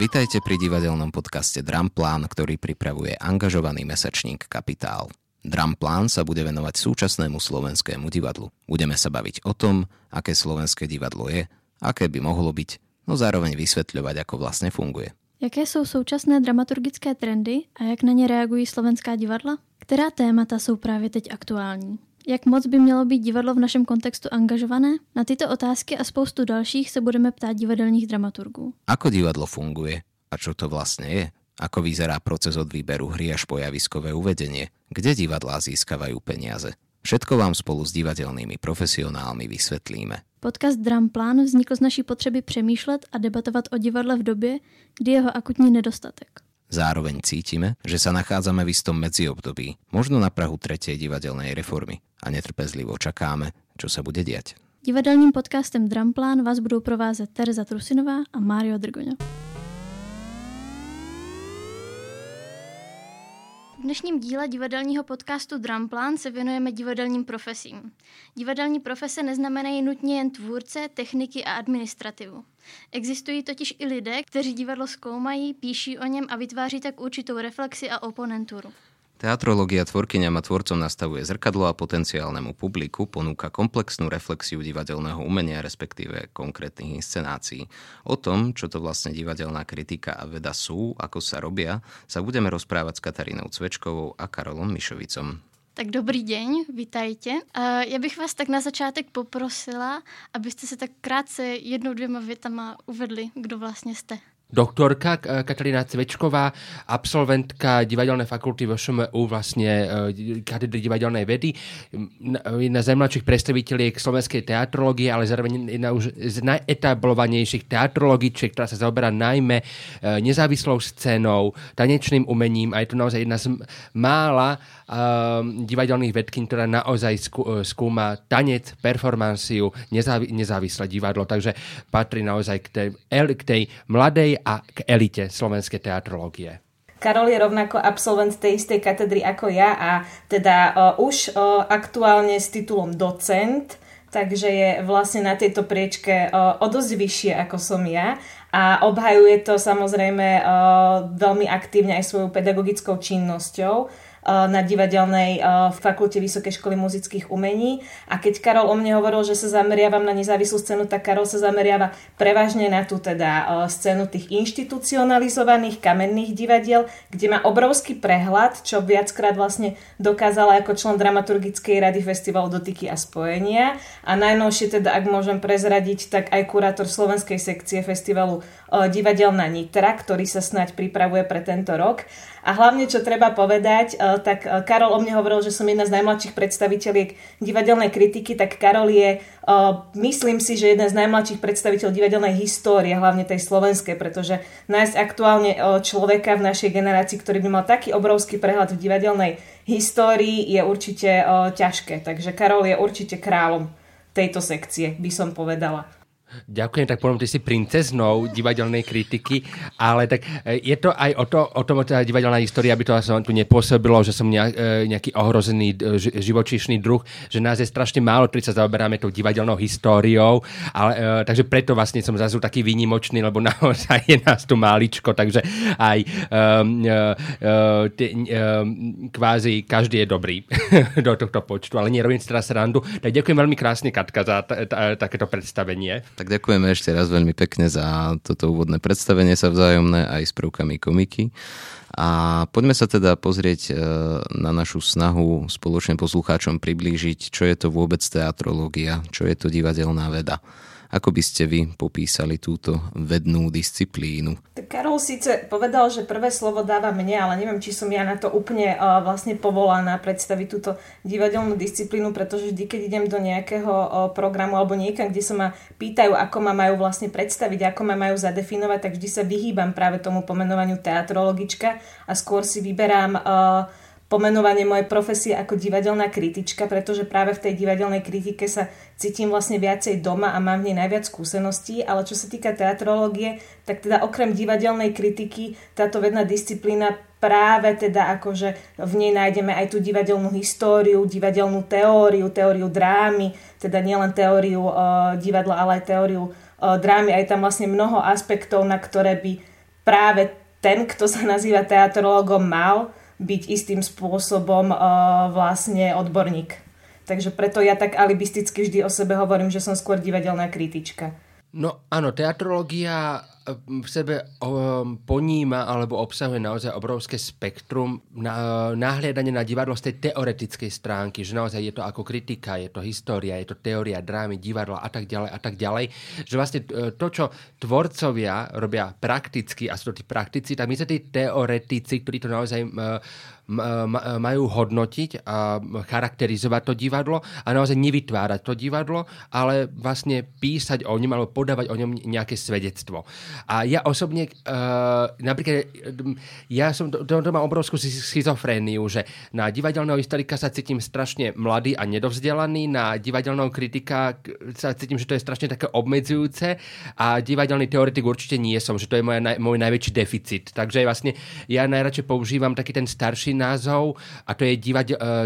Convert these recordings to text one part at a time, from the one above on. Vitajte pri divadelnom podcaste Dramplán, ktorý pripravuje angažovaný mesačník Kapitál. Dramplán sa bude venovať súčasnému slovenskému divadlu. Budeme sa baviť o tom, aké slovenské divadlo je, aké by mohlo byť, no zároveň vysvetľovať, ako vlastne funguje. Jaké sú současné dramaturgické trendy a jak na ně reagují slovenská divadla? Která témata jsou právě teď aktuální? Jak moc by mělo být divadlo v našem kontextu angažované? Na tyto otázky a spoustu dalších se budeme ptát divadelních dramaturgů. Ako divadlo funguje a čo to vlastne je? Ako vyzerá proces od výberu hry až po javiskové uvedenie? Kde divadlá získavajú peniaze? Všetko vám spolu s divadelnými profesionálmi vysvetlíme. Podcast Dramplán vznikl z naší potřeby přemýšlet a debatovat o divadle v době, kdy jeho akutní nedostatek. Zároveň cítime, že sa nachádzame v istom medziobdobí, možno na prahu 3. divadelnej reformy a netrpezlivo čakáme, čo sa bude diať. Divadelným podcastem Dramplán vás budú provázať Tereza Trusinová a Mário Drgoňo. V dnešním díle divadelního podcastu Dramplán se věnujeme divadelním profesím. Divadelní profese neznamenají nutně jen tvůrce, techniky a administrativu. Existují totiž i lidé, kteří divadlo zkoumají, píší o něm a vytváří tak určitou reflexi a oponenturu. Teatrológia tvorkyňam a tvorcom nastavuje zrkadlo a potenciálnemu publiku ponúka komplexnú reflexiu divadelného umenia, respektíve konkrétnych inscenácií. O tom, čo to vlastne divadelná kritika a veda sú, ako sa robia, sa budeme rozprávať s Katarínou Cvečkovou a Karolom Mišovicom. Tak dobrý deň, vítajte. Já bych vás tak na začátek poprosila, abyste se tak krátce jednou dvěma větama uvedli, kdo vlastně jste. Doktorka Katarína Cvečková, absolventka divadelnej fakulty VŠMU, vlastne katedry divadelnej vedy, jedna z najmladších predstaviteľiek slovenskej teatrológie, ale zároveň jedna už z najetablovanejších teatrológičiek, ktorá sa zaoberá najmä nezávislou scénou, tanečným umením a je to naozaj jedna z mála divadelných vedkyn, ktorá naozaj skúma tanec, performanciu, nezávislé divadlo, takže patrí naozaj k tej mladej a k elite slovenskej teatrológie. Karol je rovnako absolvent tej istej katedry ako ja a teda už aktuálne s titulom docent, takže je vlastne na tejto priečke o dosť vyššie ako som ja a obhajuje to samozrejme veľmi aktívne aj svojou pedagogickou činnosťou na divadelnej fakulte Vysokej školy muzických umení. A keď Karol o mne hovoril, že sa zameriavam na nezávislú scénu, tak Karol sa zameriava prevažne na tú teda scénu tých inštitucionalizovaných kamenných divadiel, kde má obrovský prehľad, čo viackrát vlastne dokázala ako člen dramaturgickej rady Festivalu Dotyky a spojenia. A najnovšie teda, ak môžem prezradiť, tak aj kurátor slovenskej sekcie Festivalu Divadel na Nitra, ktorý sa snáď pripravuje pre tento rok. A hlavne, čo treba povedať, tak Karol o mne hovoril, že som jedna z najmladších predstaviteľiek divadelnej kritiky, tak Karol je, myslím si, že jeden z najmladších predstaviteľov divadelnej histórie, hlavne tej slovenskej, pretože nájsť aktuálne človeka v našej generácii, ktorý by mal taký obrovský prehľad v divadelnej histórii, je určite ťažké. Takže Karol je určite kráľom tejto sekcie, by som povedala. Ďakujem, tak poviem, ty si princeznou divadelnej kritiky, ale tak je to aj o tom tá divadelná história, aby to tu nepôsobilo, že som nejaký ohrozený živočíšny druh, že nás je strašne málo, ktorí sa zaoberáme tou divadelnou históriou, ale, takže preto vlastne som zase taký výnimočný, lebo naozaj je nás tu máličko, takže aj kvázi každý je dobrý do tohto počtu, ale nerobím si teraz srandu. Tak ďakujem veľmi krásne, Katka, za takéto predstavenie. Tak ďakujeme ešte raz veľmi pekne za toto úvodné predstavenie sa vzájomné aj s prvkami komiky. A poďme sa teda pozrieť na našu snahu spoločne poslucháčom priblížiť, čo je to vôbec teatrológia, čo je to divadelná veda. Ako by ste vy popísali túto vednú disciplínu? Karol síce povedal, že prvé slovo dáva mne, ale neviem, či som ja na to úplne vlastne povolaná predstaviť túto divadelnú disciplínu, pretože vždy, keď idem do nejakého programu alebo niekam, kde sa ma pýtajú, ako ma majú vlastne predstaviť, ako ma majú zadefinovať, tak vždy sa vyhýbam práve tomu pomenovaniu teatrologička a skôr si vyberám pomenovanie mojej profesie ako divadelná kritička, pretože práve v tej divadelnej kritike sa cítim vlastne viacej doma a mám v nej najviac skúseností, ale čo sa týka teatrológie, tak teda okrem divadelnej kritiky táto vedná disciplína práve teda akože v nej nájdeme aj tú divadelnú históriu, divadelnú teóriu, teóriu drámy, teda nielen teóriu divadla, ale aj teóriu drámy. Aj tam vlastne mnoho aspektov, na ktoré by práve ten, kto sa nazýva teatrológom, mal byť istým spôsobom vlastne odborník. Takže preto ja tak alibisticky vždy o sebe hovorím, že som skôr divadelná kritička. No áno, teatrológia v sebe poníma alebo obsahuje naozaj obrovské spektrum nahliadania na divadlo z tej teoretickej stránky, že naozaj je to ako kritika, je to história, je to teória drámy, divadla a tak ďalej, že vlastne to, čo tvorcovia robia prakticky a sú to tí praktici, tak my sa tí teoretici, ktorí to naozaj majú hodnotiť a charakterizovať to divadlo a naozaj nevytvárať to divadlo, ale vlastne písať o ňom alebo podávať o ňom nejaké svedectvo. A ja osobne napríklad ja som to mám obrovskú schizofréniu, že na divadelného historika sa cítim strašne mladý a nedovzdelaný, na divadelného kritika sa cítim, že to je strašne také obmedzujúce a divadelný teoretik určite nie som, že to je môj najväčší deficit. Takže vlastne ja najradšej používam taký ten starší názov a to je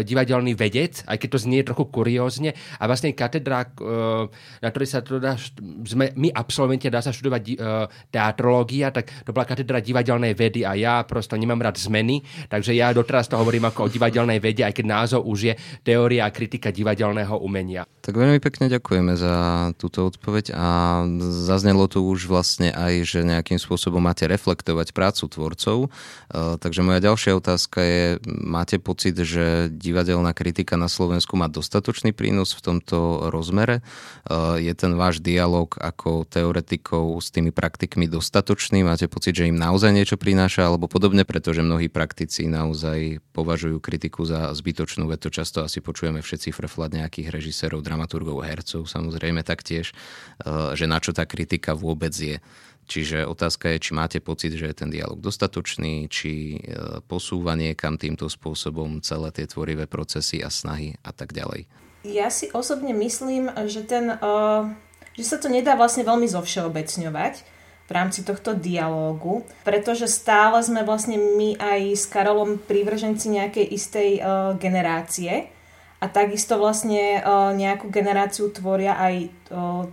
divadelný vedec, aj keď to znie trochu kuriózne a vlastne katedra, na ktorej sa to dá, my absolventi dá sa študovať teatrológia, tak to bola katedra divadelnej vedy a ja prosto nemám rád zmeny, takže ja doteraz to hovorím ako o divadelnej vede, aj keď názov už je teória a kritika divadelného umenia. Tak veľmi pekne ďakujeme za túto odpoveď a zaznelo to už vlastne aj, že nejakým spôsobom máte reflektovať prácu tvorcov, takže moja ďalšia otázka je, máte pocit, že divadelná kritika na Slovensku má dostatočný prínos v tomto rozmere? Je ten váš dialog ako teoretikov s tými praktikmi dostatočný? Máte pocit, že im naozaj niečo prináša alebo podobne, pretože mnohí praktici naozaj považujú kritiku za zbytočnú, veď to často asi počujeme všetci frflať nejakých režisérov, dramaturgov, hercov, samozrejme taktiež, že na čo tá kritika vôbec je. Čiže otázka je, či máte pocit, že je ten dialog dostatočný, či posúva niekam týmto spôsobom celé tie tvorivé procesy a snahy a tak ďalej. Ja si osobne myslím, že že sa to nedá vlastne veľmi zovšeobecňovať v rámci tohto dialógu, pretože stále sme vlastne my aj s Karolom prívrženci nejakej istej generácie a takisto vlastne nejakú generáciu tvoria aj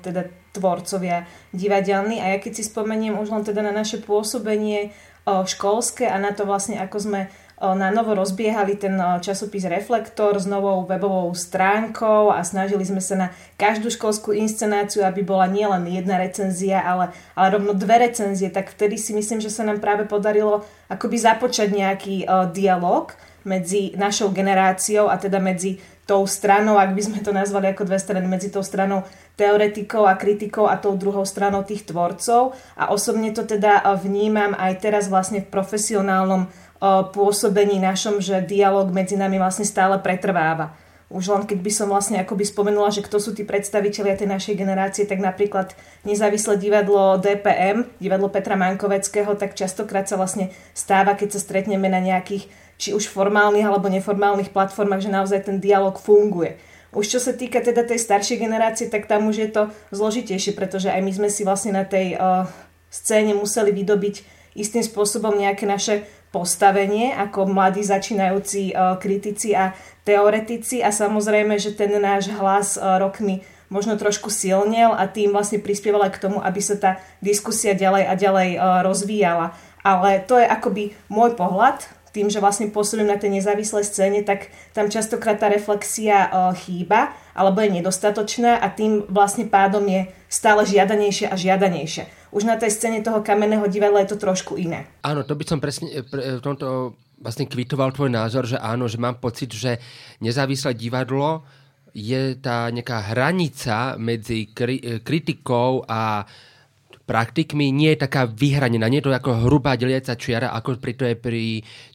teda tvorcovia divadelní a ja keď si spomeniem už len teda na naše pôsobenie školské a na to vlastne ako sme na novo rozbiehali ten časopis Reflektor s novou webovou stránkou a snažili sme sa na každú školskú inscenáciu, aby bola nielen jedna recenzia, ale rovno dve recenzie, tak vtedy si myslím, že sa nám práve podarilo akoby započať nejaký dialog medzi našou generáciou a teda medzi tou stranou, ak by sme to nazvali ako dve strany, medzi tou stranou teoretikov a kritikov a tou druhou stranou tých tvorcov. A osobne to teda vnímam aj teraz vlastne v profesionálnom pôsobení našom, že dialog medzi nami vlastne stále pretrváva. Už len keď by som vlastne akoby spomenula, že kto sú tí predstavitelia tej našej generácie, tak napríklad nezávislé divadlo DPM, divadlo Petra Mankoveckého, tak častokrát sa vlastne stáva, keď sa stretneme na nejakých či už formálnych alebo neformálnych platformách, že naozaj ten dialog funguje. Už čo sa týka teda tej staršej generácie, tak tam už je to zložitejšie, pretože aj my sme si vlastne na tej scéne museli vydobiť istým spôsobom nejaké naše postavenie ako mladí začínajúci kritici a teoretici a samozrejme, že ten náš hlas rokmi možno trošku silnil a tým vlastne prispievala k tomu, aby sa tá diskusia ďalej a ďalej rozvíjala. Ale to je akoby môj pohľad, tým, že vlastne pôsobím na tej nezávislej scéne, tak tam častokrát tá reflexia chýba alebo je nedostatočná a tým vlastne pádom je stále žiadanejšie a žiadanejšie. Už na tej scéne toho kamenného divadla je to trošku iné. Áno, to by som presne v tomto vlastne kvitoval tvoj názor, že áno, že mám pocit, že nezávislé divadlo je tá nejaká hranica medzi kritikou a praktikmi nie je taká vyhranená, nie je to ako hrubá deliaca čiara, ako to je pri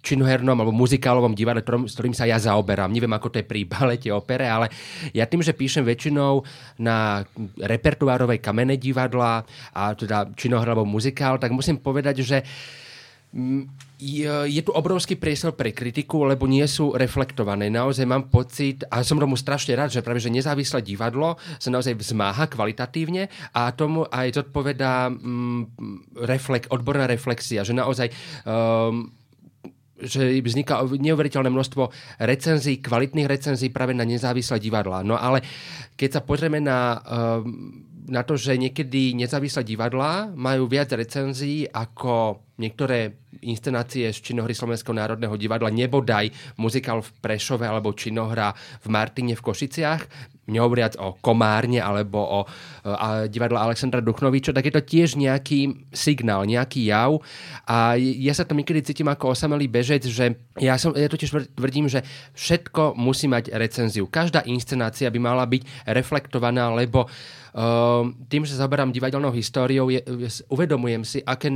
činohernom alebo muzikálovom divadle, s ktorým sa ja zaoberám. Neviem, ako to je pri balete, opere, ale ja tým, že píšem väčšinou na repertoárové kamenné divadla a teda činohra alebo muzikál, tak musím povedať, že je tu obrovský priestor pre kritiku, lebo nie sú reflektované. Naozaj mám pocit, a som tomu strašne rád, že práve že nezávislé divadlo sa naozaj vzmáha kvalitatívne a tomu aj zodpovedá odborná reflexia, že naozaj že vzniká neuveriteľné množstvo recenzií, kvalitných recenzií práve na nezávislé divadlá. No ale keď sa pozrieme na to, že niekedy nezávislé divadlá majú viac recenzií ako niektoré inscenácie z Činohry Slovenského národného divadla, nebodaj muzikál v Prešove alebo činohra v Martine v Košiciach, nehovoriac o Komárne alebo o divadle Aleksandra Duchnoviča, tak je to tiež nejaký signál, nejaký jav. A ja sa tam niekedy cítim ako osamelý bežec, že ja totiž tvrdím, že všetko musí mať recenziu. Každá inscenácia by mala byť reflektovaná, lebo tým, že zaoberám divadelnou históriou, uvedomujem si, aké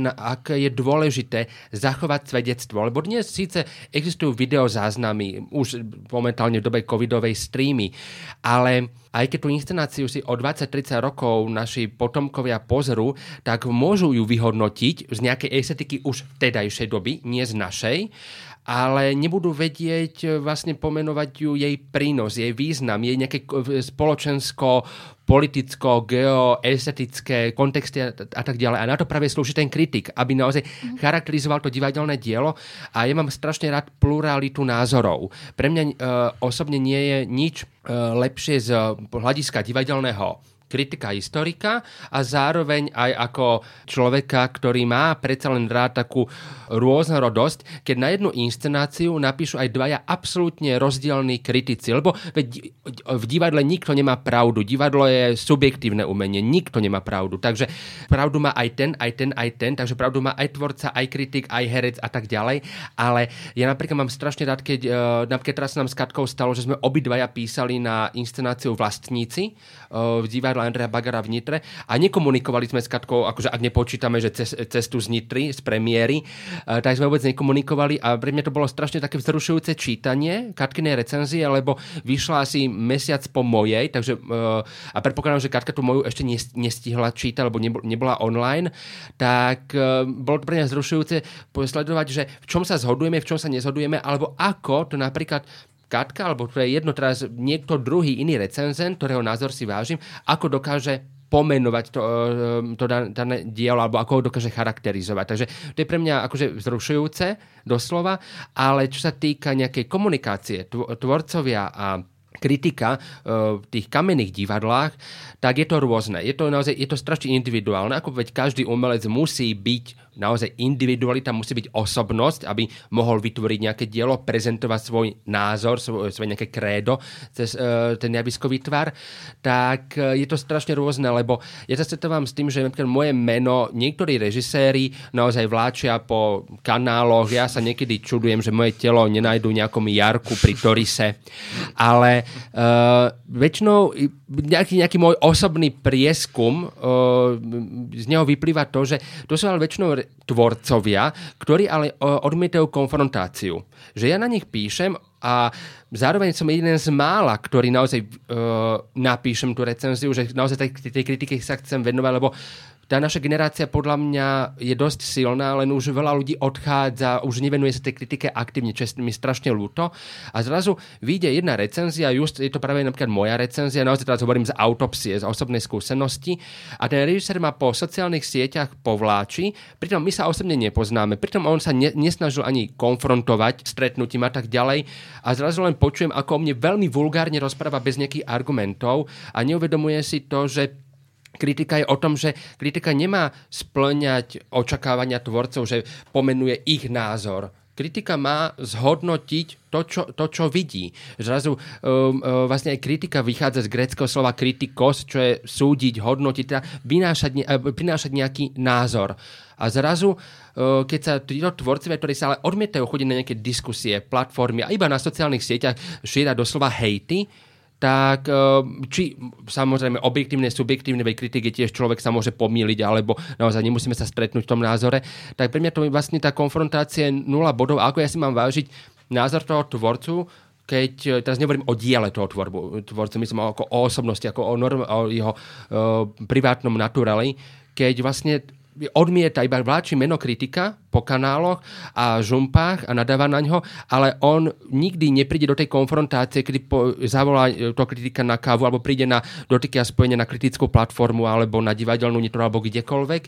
je dôležité zachovať svedectvo. Lebo dnes síce existujú videozáznamy, už momentálne v dobe covidovej streamy, ale aj keď tú inscenáciu si o 20-30 rokov naši potomkovia pozrú, tak môžu ju vyhodnotiť z nejakej estetiky už vtedajšej doby, nie z našej, ale nebudú vedieť vlastne pomenovať ju jej prínos, jej význam, jej nejaké spoločensko, politicko, geoestetické kontexty a tak ďalej. A na to práve slúži ten kritik, aby naozaj charakterizoval to divadelné dielo. A ja mám strašne rád pluralitu názorov. Pre mňa osobne nie je nič lepšie z hľadiska divadelného kritika, historika a zároveň aj ako človeka, ktorý má predsa len rád takú rôznorodosť, keď na jednu inscenáciu napíšu aj dvaja absolútne rozdielní kritici, lebo v divadle nikto nemá pravdu, divadlo je subjektívne umenie, nikto nemá pravdu, takže pravdu má aj ten, aj ten, aj ten, takže pravdu má aj tvorca, aj kritik, aj herec a tak ďalej, ale ja napríklad mám strašne rád, keď napríklad teraz nám s Katkou stalo, že sme obidvaja písali na inscenáciu Vlastníci v divadle Andreja Bagara v Nitre a nekomunikovali sme s Katkou, akože ak nepočítame, že cestu z Nitry, z premiéry, tak sme vôbec nekomunikovali a pre mňa to bolo strašne také vzrušujúce čítanie Katkinej recenzie, lebo vyšla asi mesiac po mojej, takže a predpokladám, že Katka tú moju ešte nestihla čítať, lebo nebola online, tak bolo to pre mňa vzrušujúce posledovať, že v čom sa zhodujeme, v čom sa nezhodujeme, alebo ako to napríklad Katka, alebo to je jedno teraz niekto druhý iný recenzent, ktorého názor si vážim, ako dokáže pomenovať to dané dielo, alebo ako ho dokáže charakterizovať. Takže to je pre mňa akože vzrušujúce, doslova, ale čo sa týka nejakej komunikácie, tvorcovia a kritika v tých kamenných divadlách, tak je to rôzne. Je to strašne individuálne, ako veď každý umelec musí byť naozaj individualita, musí byť osobnosť, aby mohol vytvoriť nejaké dielo, prezentovať svoj názor, svoje nejaké krédo cez ten javiskový tvar, tak je to strašne rôzne, lebo ja sa stretávam s tým, že napríklad moje meno, niektorí režiséri naozaj vláčia po kanáloch, ja sa niekedy čudujem, že moje telo nenajdu nejakom Jarku pri Torise, ale väčšinou nejaký môj osobný prieskum, z neho vyplýva to, že to sú ale väčšinou tvorcovia, ktorí ale odmietajú konfrontáciu. Že ja na nich píšem a zároveň som jeden z mála, ktorý naozaj napíšem tú recenziu, že naozaj tej kritike sa chcem venovať, lebo tá naša generácia podľa mňa je dosť silná, len už veľa ľudí odchádza, už nevenuje sa tej kritike aktívne, čo je mi strašne ľúto. A zrazu vyjde jedna recenzia, just je to práve napríklad moja recenzia, naozaj teraz hovorím z autopsie, z osobnej skúsenosti. A ten režisér ma po sociálnych sieťach povláči, pritom my sa osobne nepoznáme, pritom on sa nesnažil ani konfrontovať stretnutím a tak ďalej. A zrazu len počujem, ako o mne veľmi vulgárne rozpráva bez nejakých argumentov a neuvedomuje si to, že kritika je o tom, že kritika nemá splňať očakávania tvorcov, že pomenuje ich názor. Kritika má zhodnotiť to, čo vidí. Zrazu vlastne aj kritika vychádza z gréckeho slova kritikos, čo je súdiť, hodnotiť, teda prinášať nejaký názor. A zrazu, keď sa títo tvorcovia, ktorí sa ale odmietajú chodiť na nejaké diskusie, platformy a iba na sociálnych sieťach šíria doslova hejty, tak či samozrejme objektívne, subjektívne, veď kritiky tiež človek sa môže pomýliť, alebo naozaj nemusíme sa stretnúť v tom názore, tak pre mňa to je vlastne tá konfrontácia 0 bodov. A ako ja si mám vážiť názor toho tvorcu, keď teraz nehovorím o diele toho tvorcu, myslím ako o osobnosti, ako o jeho privátnom naturali, keď vlastne odmieta iba vláči meno kritika, po kanáloch a žumpách a nadáva na ňo, ale on nikdy nepríde do tej konfrontácie, kedy zavolá to kritika na kávu alebo príde na Dotyky a spojenia na kritickú platformu alebo na Divadelnú Nitru alebo kdekoľvek,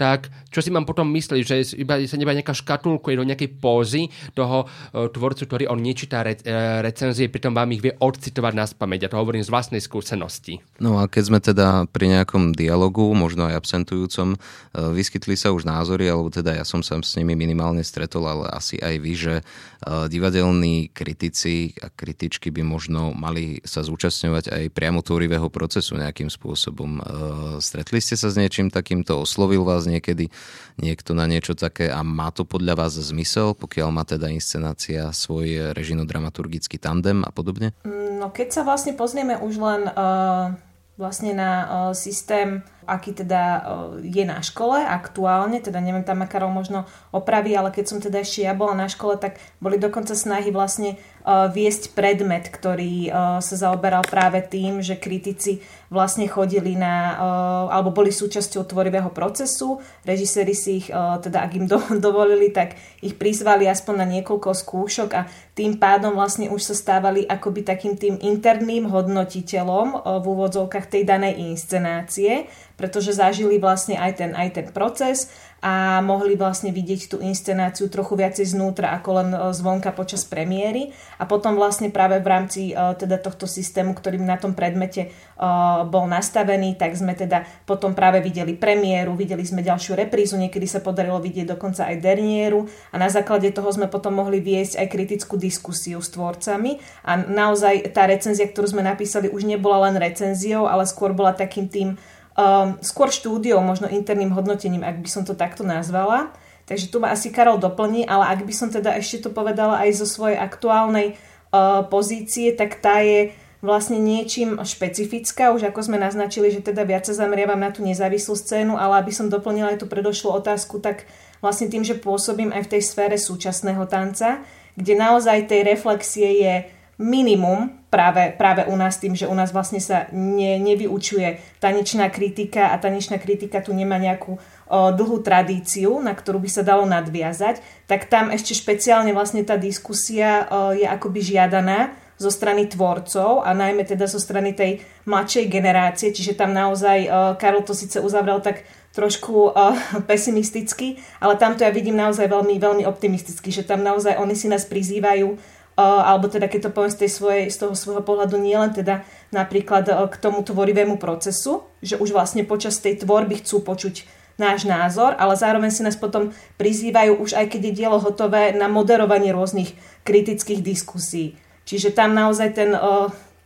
tak čo si mám potom mysliť, že iba nejaká škatulkuje do nejakej pózy toho tvorcu, ktorý on nečíta recenzie, pritom vám ich vie odcitovať na spamäť. Ja to hovorím z vlastnej skúsenosti. No a keď sme teda pri nejakom dialogu, možno aj absentujúcom, vyskytli sa už názory, alebo teda ja som sa s nimi minimálne stretol, ale asi aj vy, že divadelní kritici a kritičky by možno mali sa zúčastňovať aj priamo tvorivého procesu nejakým spôsobom. Stretli ste sa s niečím takýmto? Oslovil vás niekedy niekto na niečo také a má to podľa vás zmysel, pokiaľ má teda inscenácia svoj režino-dramaturgický tandem a podobne? No keď sa vlastne pozrieme už len vlastne na systém, aký teda je na škole aktuálne, teda neviem, tam ma Karol možno opraví, ale keď som teda ešte ja bola na škole, tak boli dokonca snahy vlastne viesť predmet, ktorý sa zaoberal práve tým, že kritici vlastne chodili na, alebo boli súčasťou tvorivého procesu, režiséri si ich, teda ak im dovolili, tak ich prizvali aspoň na niekoľko skúšok a tým pádom vlastne už sa stávali akoby takým tým interným hodnotiteľom v úvodzovkách tej danej inscenácie, pretože zažili vlastne aj ten proces a mohli vlastne vidieť tú inscenáciu trochu viacej znútra ako len zvonka počas premiéry a potom vlastne práve v rámci teda tohto systému, ktorým na tom predmete bol nastavený, tak sme teda potom práve videli premiéru, videli sme ďalšiu reprízu, niekedy sa podarilo vidieť dokonca aj dernieru a na základe toho sme potom mohli viesť aj kritickú diskusiu s tvorcami a naozaj tá recenzia, ktorú sme napísali, už nebola len recenziou, ale skôr bola takým tým skôr štúdiou, možno interným hodnotením, ak by som to takto nazvala. Takže tu ma asi Karol doplní, ale ak by som teda ešte to povedala aj zo svojej aktuálnej pozície, tak tá je vlastne niečím špecifická, už ako sme naznačili, že teda viac sa zameriavam na tú nezávislú scénu, ale aby som doplnila aj tú predošlú otázku, tak vlastne tým, že pôsobím aj v tej sfére súčasného tanca, kde naozaj tej reflexie je minimum práve u nás tým, že u nás vlastne sa nevyučuje tanečná kritika a tanečná kritika tu nemá nejakú dlhú tradíciu, na ktorú by sa dalo nadviazať, tak tam ešte špeciálne vlastne tá diskusia je akoby žiadaná zo strany tvorcov a najmä teda zo strany tej mladšej generácie, čiže tam naozaj, Karol to síce uzavrel tak trošku pesimisticky, ale tam to ja vidím naozaj veľmi, veľmi optimisticky, že tam naozaj oni si nás prizývajú alebo teda keď to poviem z toho svojho pohľadu nie len teda napríklad k tomu tvorivému procesu, že už vlastne počas tej tvorby chcú počuť náš názor, ale zároveň si nás potom prizývajú už aj keď je dielo hotové na moderovanie rôznych kritických diskusí. Čiže tam naozaj ten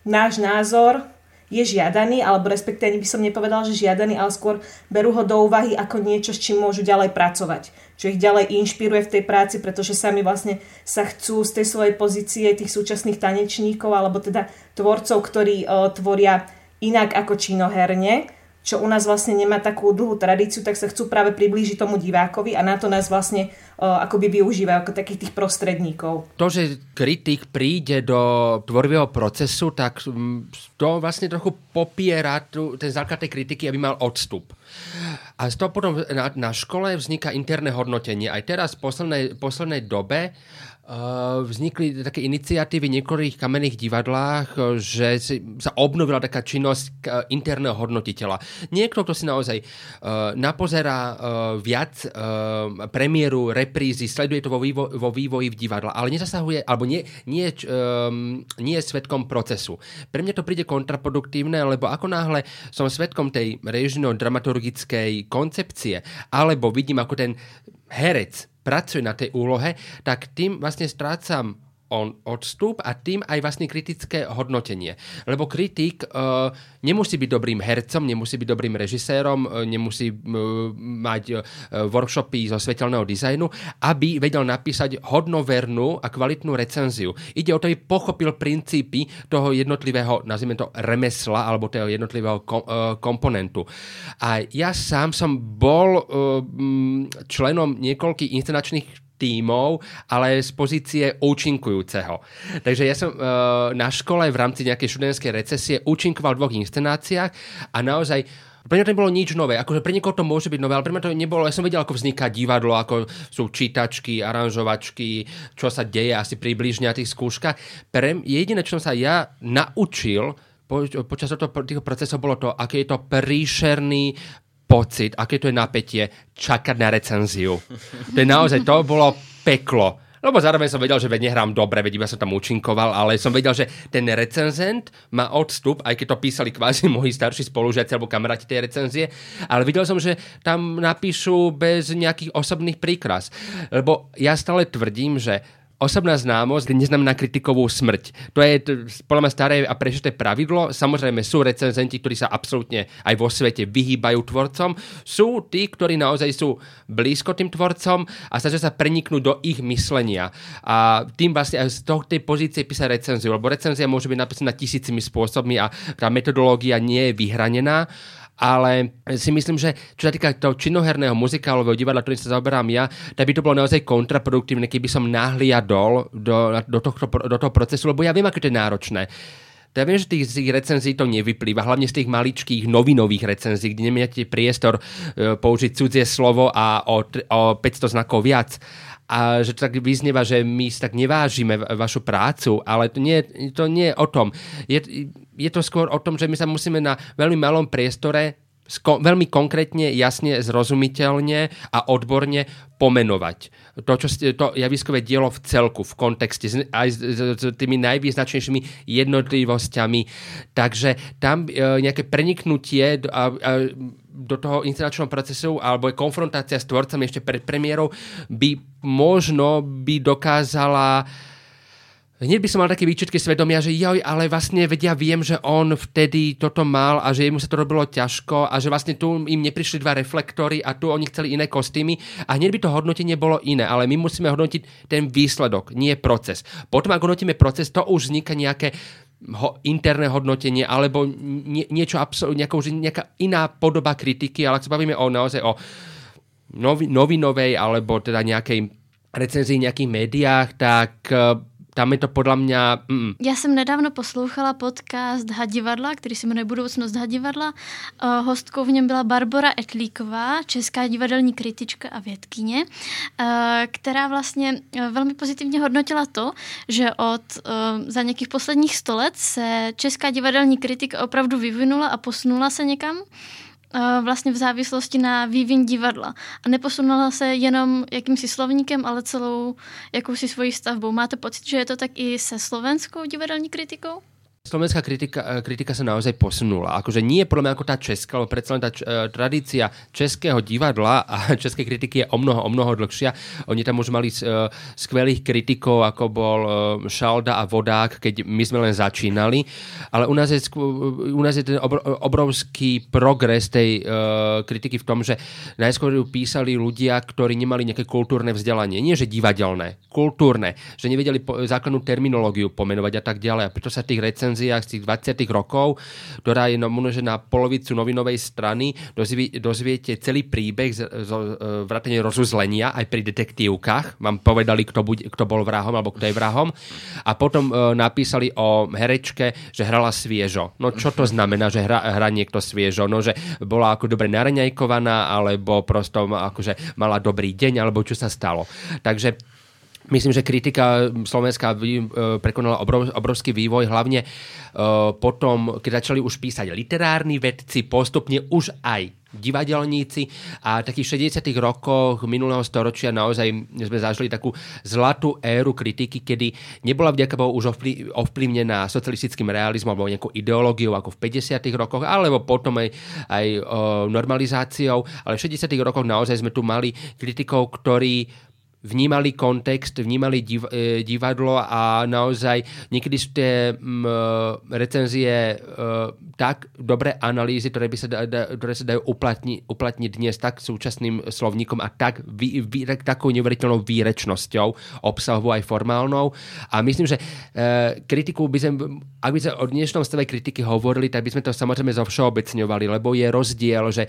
náš názor je žiadaný, alebo respektíve by som nepovedal, že žiadaný, ale skôr berú ho do úvahy ako niečo, s čím môžu ďalej pracovať. Čo ich ďalej inšpiruje v tej práci, pretože sami vlastne sa chcú z tej svojej pozície tých súčasných tanečníkov, alebo teda tvorcov, ktorí tvoria inak ako činoherne, čo u nás vlastne nemá takú dlhú tradíciu, tak sa chcú práve priblížiť tomu divákovi a na to nás vlastne akoby využívajú ako takých tých prostredníkov. To, že kritik príde do tvorivého procesu, tak to vlastne trochu popiera ten základ tej kritiky, aby mal odstup. A z toho potom na škole vzniká interné hodnotenie. Aj teraz v poslednej dobe vznikli také iniciatívy v niektorých kamenných divadlách, že sa obnovila taká činnosť interného hodnotiteľa. Niekto, kto si naozaj napozerá viac premiéru, reprízy, sleduje to vo vývoji v divadle, ale nezasahuje, alebo nie je svedkom procesu. Pre mňa to príde kontraproduktívne, lebo ako náhle som svedkom tej režino-dramaturgickej koncepcie, alebo vidím, ako ten herec pracuje na tej úlohe, tak tým vlastne strácam odstup a tým aj vlastne kritické hodnotenie. Lebo kritik nemusí byť dobrým hercom, nemusí byť dobrým režisérom, nemusí mať workshopy zo svetelného dizajnu, aby vedel napísať hodnovernú a kvalitnú recenziu. Ide o to, aby pochopil princípy toho jednotlivého, nazvime to, remesla alebo toho jednotlivého komponentu. A ja sám som bol členom niekoľkých inscenačných tímov, ale z pozície účinkujúceho. Takže ja som na škole v rámci nejakej študentskej recesie účinkoval v dvoch inscenáciách a naozaj Pre mňa to nebolo nič nové. Akože pre niekoho to môže byť nové, ale pre mňa to nebolo. Ja som vedel, ako vzniká divadlo, ako sú čítačky, aranžovačky, čo sa deje asi približne na tých skúškach. Jediné, čo som sa ja naučil počas týchto procesov, bolo to, aký je to príšerný pocit, aké to je napätie čakať na recenziu. To je naozaj, to bolo peklo. Lebo zároveň som vedel, že nehrám dobre, iba som tam účinkoval, ale som vedel, že ten recenzent má odstup, aj keď to písali kvázi moji starší spolužiaci alebo kamaráti tej recenzie, ale videl som, že tam napíšu bez nejakých osobných príkras. Lebo ja stále tvrdím, že osobná známosť neznamená kritikovú smrť. To je podľa mňa staré a prežité pravidlo. Samozrejme sú recenzenti, ktorí sa absolútne aj vo svete vyhýbajú tvorcom. Sú tí, ktorí naozaj sú blízko tým tvorcom a snažia sa preniknúť do ich myslenia. A tým vlastne aj z tej pozície písať recenziu, lebo recenzia môže byť napísaná tisícimi spôsobmi a tá metodológia nie je vyhranená. Ale si myslím, že čo sa týka toho činoherného muzikálového divadla, ktorým sa zaoberám ja, tak by to bolo naozaj kontraproduktívne, keby som nahliadol do toho procesu, lebo ja viem, aké to je náročné. Ja viem, že z tých recenzií to nevyplýva, hlavne z tých maličkých novinových recenzií, kde nemáte priestor použiť cudzie slovo a o 500 znakov viac. A že to tak vyznieva, že my tak nevážime vašu prácu, ale to nie je o tom. Je to skôr o tom, že my sa musíme na veľmi malom priestore veľmi konkrétne, jasne, zrozumiteľne a odborne pomenovať to javiskové dielo v celku, v kontexte, aj s tými najvýznačnejšími jednotlivosťami. Takže tam nejaké preniknutie do toho inscenačného procesu alebo konfrontácia s tvorcami ešte pred premiérou by možno by dokázala. Hneď by som mal také výčitky svedomia, že ale vlastne vedia, viem, že on vtedy toto mal a že jemu sa to robilo ťažko a že vlastne tu im neprišli dva reflektory a tu oni chceli iné kostýmy a hneď by to hodnotenie bolo iné, ale my musíme hodnotiť ten výsledok, nie proces. Potom, ak hodnotíme proces, to už vzniká nejaké interné hodnotenie alebo niečo nejaká iná podoba kritiky, ale ak sa bavíme naozaj o novinovej alebo teda nejakej recenzii v nejakých médiách, tak tam je to podle mě... Já jsem nedávno poslouchala podcast Hadivadla, který se jmenuje Budoucnost Hadivadla. Hostkou v něm byla Barbora Etlíková, česká divadelní kritička a vědkyně, která vlastně velmi pozitivně hodnotila to, že za nějakých posledních 100 let se česká divadelní kritika opravdu vyvinula a posunula se někam. Vlastně v závislosti na vývin divadla. A neposunula se jenom jakýmsi slovníkem, ale celou jakousi svojí stavbou. Máte pocit, že je to tak i se slovenskou divadelní kritikou? Slovenská kritika sa naozaj posunula. Akože nie je podľa mňa ako tá česká, lebo predsa len tá tradícia českého divadla a českej kritiky je o mnoho dlhšia. Oni tam už mali skvelých kritikov, ako bol Šalda a Vodák, keď my sme len začínali. Ale u nás je ten obrovský progres tej kritiky v tom, že najskôr ju písali ľudia, ktorí nemali nejaké kultúrne vzdelanie. Nie, že divadelné, kultúrne. Že nevedeli základnú terminológiu pomenovať a tak ďalej. A preto sa tých z tých 20. rokov, ktorá je množená polovicu novinovej strany, dozviete celý príbeh vrátane rozuzlenia aj pri detektívkach. Vám povedali, kto bol vrahom alebo kto je vrahom. A potom napísali o herečke, že hrala sviežo. No čo to znamená, že hra niekto sviežo? No, že bola ako dobre naraňajkovaná, alebo prosto akože mala dobrý deň, alebo čo sa stalo. Takže myslím, že kritika slovenská prekonala obrovský vývoj, hlavne potom, keď začali už písať literárni vedci, postupne už aj divadelníci a takých 60. rokoch minulého storočia naozaj sme zažili takú zlatú éru kritiky, kedy nebola vďaka Bohu už ovplyvnená socialistickým realizmom alebo nejakou ideológiou ako v 50. rokoch, alebo potom aj normalizáciou, ale v 60. rokoch naozaj sme tu mali kritikov, ktorí vnímali kontext, vnímali divadlo a naozaj niekedy sú tie recenzie tak dobré analýzy, ktoré sa dajú uplatniť dnes tak súčasným slovníkom a tak takou neuveriteľnou výrečnosťou, obsahovou aj formálnou. A myslím, že kritiku ak by sme o dnešnom stave kritiky hovorili, tak by sme to samozrejme zovšeobecňovali, lebo je rozdiel, že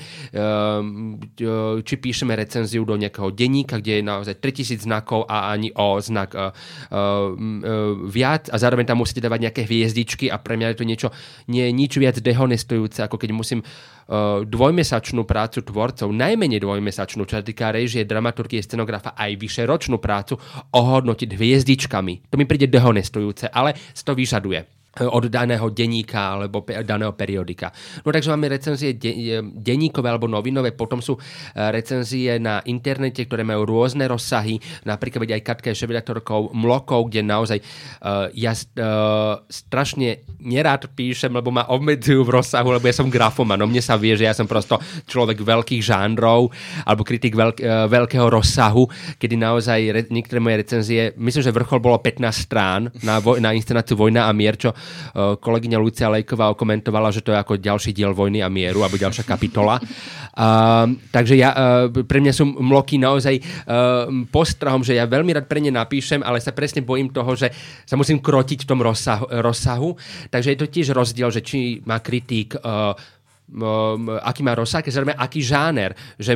či píšeme recenziu do nejakého denníka, kde je naozaj 3000 5000 znakov a ani o znak viac a zároveň tam musíte dávať nejaké hviezdičky a pre mňa je to niečo, nie je nič viac dehonestujúce, ako keď musím dvojmesačnú prácu tvorcov, najmenej dvojmesačnú, čo sa týka režie, dramaturgie, scenografa, aj vyšeročnú prácu ohodnotiť hviezdičkami. To mi príde dehonestujúce, ale to vyžaduje od daného denníka alebo daného periodika. No takže máme recenzie denníkové alebo novinové, potom sú recenzie na internete, ktoré majú rôzne rozsahy, napríklad aj Katka je šéfredaktorkou Mlokov, kde naozaj ja strašne nerád píšem, lebo ma obmedzujú v rozsahu, lebo ja som grafoman, no mne sa vie, že ja som prosto človek veľkých žánrov alebo kritik veľkého rozsahu, kedy naozaj niektoré moje recenzie, myslím, že vrchol bolo 15 strán na inscenáciu Vojna a mier, čo kolegyňa Lucia Lejková okomentovala, že to je ako ďalší diel Vojny a mieru alebo ďalšia kapitola. Takže ja, pre mňa sú Mloky naozaj postrahom, že ja veľmi rád pre ne napíšem, ale sa presne bojím toho, že sa musím krotiť v tom rozsahu. Takže je to tiež rozdiel, že či má kritík aký má rozsah, zrejme aký žáner, že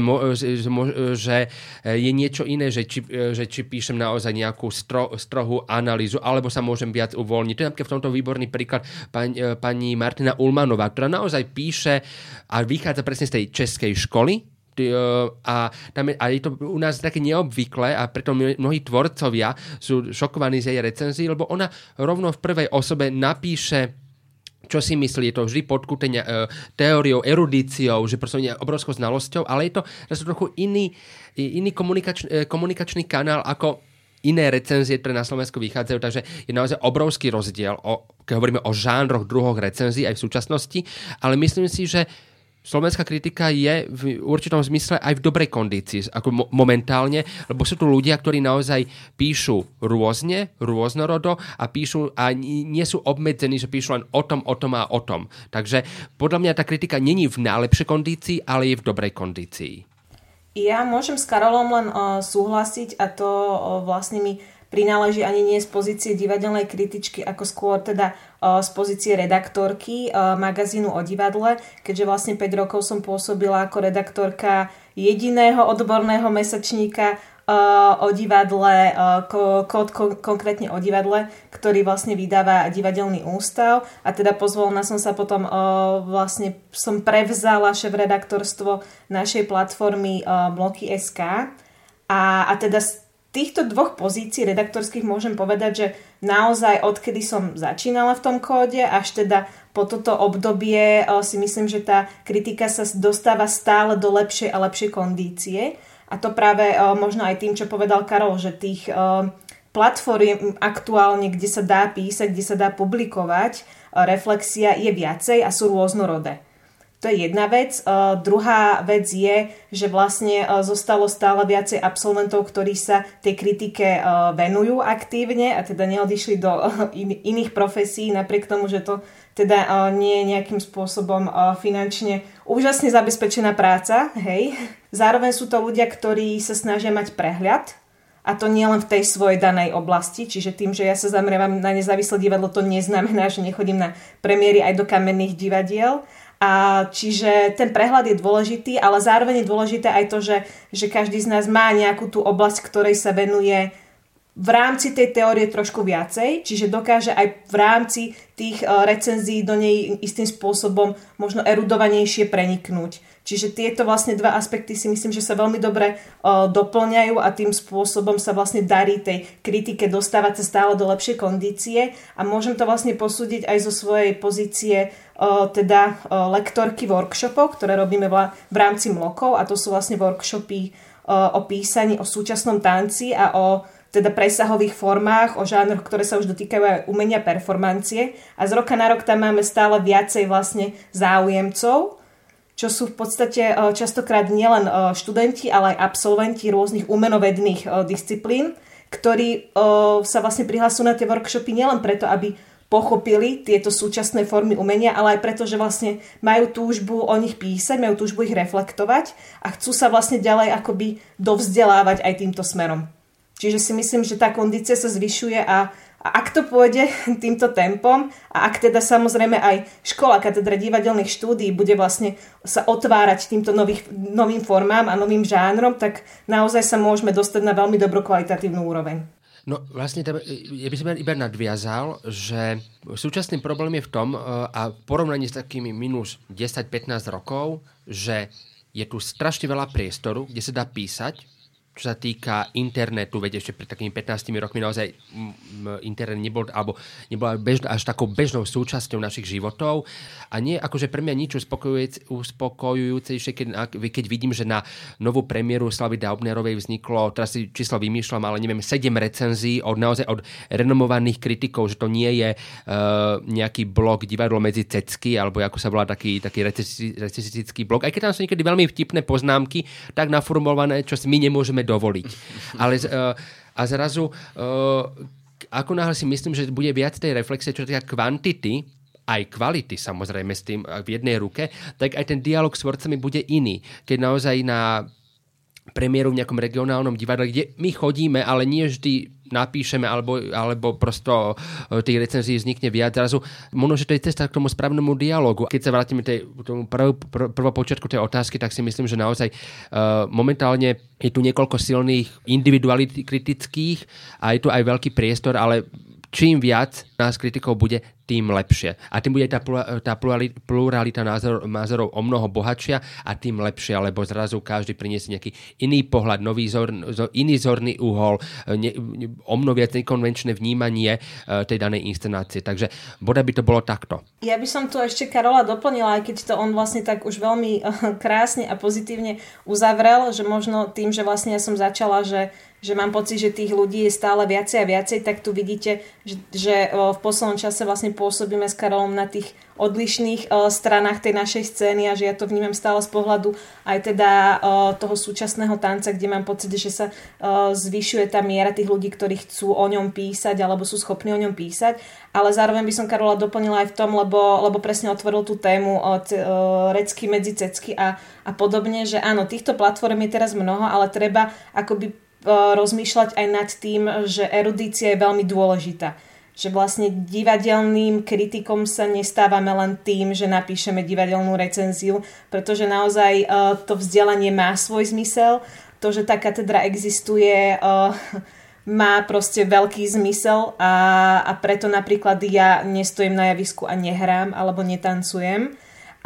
je niečo iné, že či píšem naozaj nejakú strohú analýzu, alebo sa môžem viac uvoľniť. To je napríklad v tomto výborný príklad pani Martina Ulmanová, ktorá naozaj píše a vychádza presne z tej českej školy, a je to u nás také neobvyklé a preto mnohí tvorcovia sú šokovaní z jej recenzií, lebo ona rovno v prvej osobe napíše, čo si myslí, je to vždy podkútenia teóriou, erudíciou, že proste obrovskou znalosťou, ale je to zase trochu iný komunikačný kanál, ako iné recenzie, ktoré na Slovensku vychádzajú, takže je naozaj obrovský rozdiel, keď hovoríme o žánroch, druhoch recenzií aj v súčasnosti, ale myslím si, že slovenská kritika je v určitom zmysle aj v dobrej kondícii, ako momentálne, lebo sú tu ľudia, ktorí naozaj píšu rôzne, rôznorodo a píšu a nie sú obmedzení, že píšu len o tom a o tom. Takže podľa mňa tá kritika není v najlepšej kondícii, ale je v dobrej kondícii. Ja môžem s Karolom len súhlasiť a to vlastne mi prináleží ani nie z pozície divadelnej kritičky, ako skôr teda z pozície redaktorky magazínu o divadle, keďže vlastne 5 rokov som pôsobila ako redaktorka jediného odborného mesačníka o divadle, konkrétne o divadle, ktorý vlastne vydáva Divadelný ústav a teda pozvolna som sa potom vlastne som prevzala šéfredaktorstvo našej platformy Bloky.sk a teda z týchto dvoch pozícií redaktorských môžem povedať, že naozaj odkedy som začínala v tom kóde, až teda po toto obdobie si myslím, že tá kritika sa dostáva stále do lepšej a lepšej kondície. A to práve možno aj tým, čo povedal Karol, že tých platform aktuálne, kde sa dá písať, kde sa dá publikovať, reflexia je viacej a sú rôznorodé. To je jedna vec. Druhá vec je, že vlastne zostalo stále viacej absolventov, ktorí sa tej kritike venujú aktívne a teda neodišli do iných profesí, napriek tomu, že to teda nie je nejakým spôsobom finančne úžasne zabezpečená práca. Hej. Zároveň sú to ľudia, ktorí sa snažia mať prehľad a to nie len v tej svojej danej oblasti, čiže tým, že ja sa zameriavam na nezávislé divadlo, to neznamená, že nechodím na premiéry aj do kamenných divadiel. A čiže ten prehľad je dôležitý, ale zároveň je dôležité aj to, že každý z nás má nejakú tú oblasť, ktorej sa venuje v rámci tej teórie trošku viacej, čiže dokáže aj v rámci tých recenzií do nej istým spôsobom možno erudovanejšie preniknúť. Čiže tieto vlastne dva aspekty si myslím, že sa veľmi dobre doplňajú a tým spôsobom sa vlastne darí tej kritike dostávať sa stále do lepšej kondície a môžem to vlastne posúdiť aj zo svojej pozície teda lektorky workshopov, ktoré robíme v rámci Mlokov a to sú vlastne workshopy o písaní, o súčasnom tanci a o teda presahových formách, o žánroch, ktoré sa už dotýkajú aj umenia performancie. A z roka na rok tam máme stále viacej vlastne záujemcov, čo sú v podstate častokrát nielen študenti, ale aj absolventi rôznych umenovedných disciplín, ktorí sa vlastne prihlasujú na tie workshopy nielen preto, aby pochopili tieto súčasné formy umenia, ale aj preto, že vlastne majú túžbu o nich písať, majú túžbu ich reflektovať a chcú sa vlastne ďalej akoby dovzdelávať aj týmto smerom. Čiže si myslím, že tá kondícia sa zvyšuje a A ak to pôjde týmto tempom a ak teda samozrejme aj škola katedra divadelných štúdií bude vlastne sa otvárať týmto novým formám a novým žánrom, tak naozaj sa môžeme dostať na veľmi dobrú kvalitatívnu úroveň. No vlastne, ja by som iba nadviazal, že súčasný problém je v tom, a v porovnaní s takými minus 10-15 rokov, že je tu strašne veľa priestoru, kde sa dá písať, čo sa týka internetu, veď ešte pred takými 15 rokmi naozaj internet nebol až takou bežnou súčasťou našich životov a nie akože pre mňa nič uspokojujúcejšie, keď vidím, že na novú premiéru Slavy Daubnerovej vzniklo, teraz si číslo vymýšľam, ale neviem, 7 recenzií od renomovaných kritikov, že to nie je nejaký blog Divadlo medzi cecky, alebo ako sa volá taký recenzistický blog, aj keď tam sú niekedy veľmi vtipné poznámky, tak naformulované, čo my nemôžeme dovoliť. Ale a zrazu, ako náhle si myslím, že bude viac tej reflexie, čo týka kvantity, aj kvality samozrejme s tým v jednej ruke, tak aj ten dialog s tvorcami bude iný. Keď naozaj na premiéru v nejakom regionálnom divadle, kde my chodíme, ale nie vždy napíšeme, alebo prosto tých recenzií vznikne viac zrazu. Možno, že to je cesta k tomu správnemu dialogu. Keď sa vrátime k tomu prvopočiatku tej otázky, tak si myslím, že naozaj momentálne je tu niekoľko silných individualít kritických a je tu aj veľký priestor, ale čím viac nás kritikov bude, tým lepšie. A tým bude tá pluralita názorov o mnoho bohatšia a tým lepšie, lebo zrazu každý priniesie nejaký iný pohľad, iný zorný uhol, o mnoho viac nekonvenčné vnímanie tej danej inscenácie. Takže boda by to bolo takto. Ja by som tu ešte Karola doplnila, aj keď to on vlastne tak už veľmi krásne a pozitívne uzavrel, že možno tým, že vlastne ja som začala, že mám pocit, že tých ľudí je stále viacej a viacej, tak tu vidíte, že v poslednom čase vlastne pôsobíme s Karolom na tých odlišných stranách tej našej scény a že ja to vnímam stále z pohľadu aj teda toho súčasného tanca, kde mám pocit, že sa zvyšuje tá miera tých ľudí, ktorí chcú o ňom písať alebo sú schopní o ňom písať, ale zároveň by som Karola doplnila aj v tom, lebo presne otvoril tú tému od recky medzi cecky a podobne, že áno, týchto platform je teraz mnoho, ale treba akoby rozmýšľať aj nad tým, že erudícia je veľmi dôležitá. Že vlastne divadelným kritikom sa nestávame len tým, že napíšeme divadelnú recenziu, pretože naozaj to vzdelanie má svoj zmysel. To, že tá katedra existuje, má proste veľký zmysel a preto napríklad ja nestojím na javisku a nehrám alebo netancujem,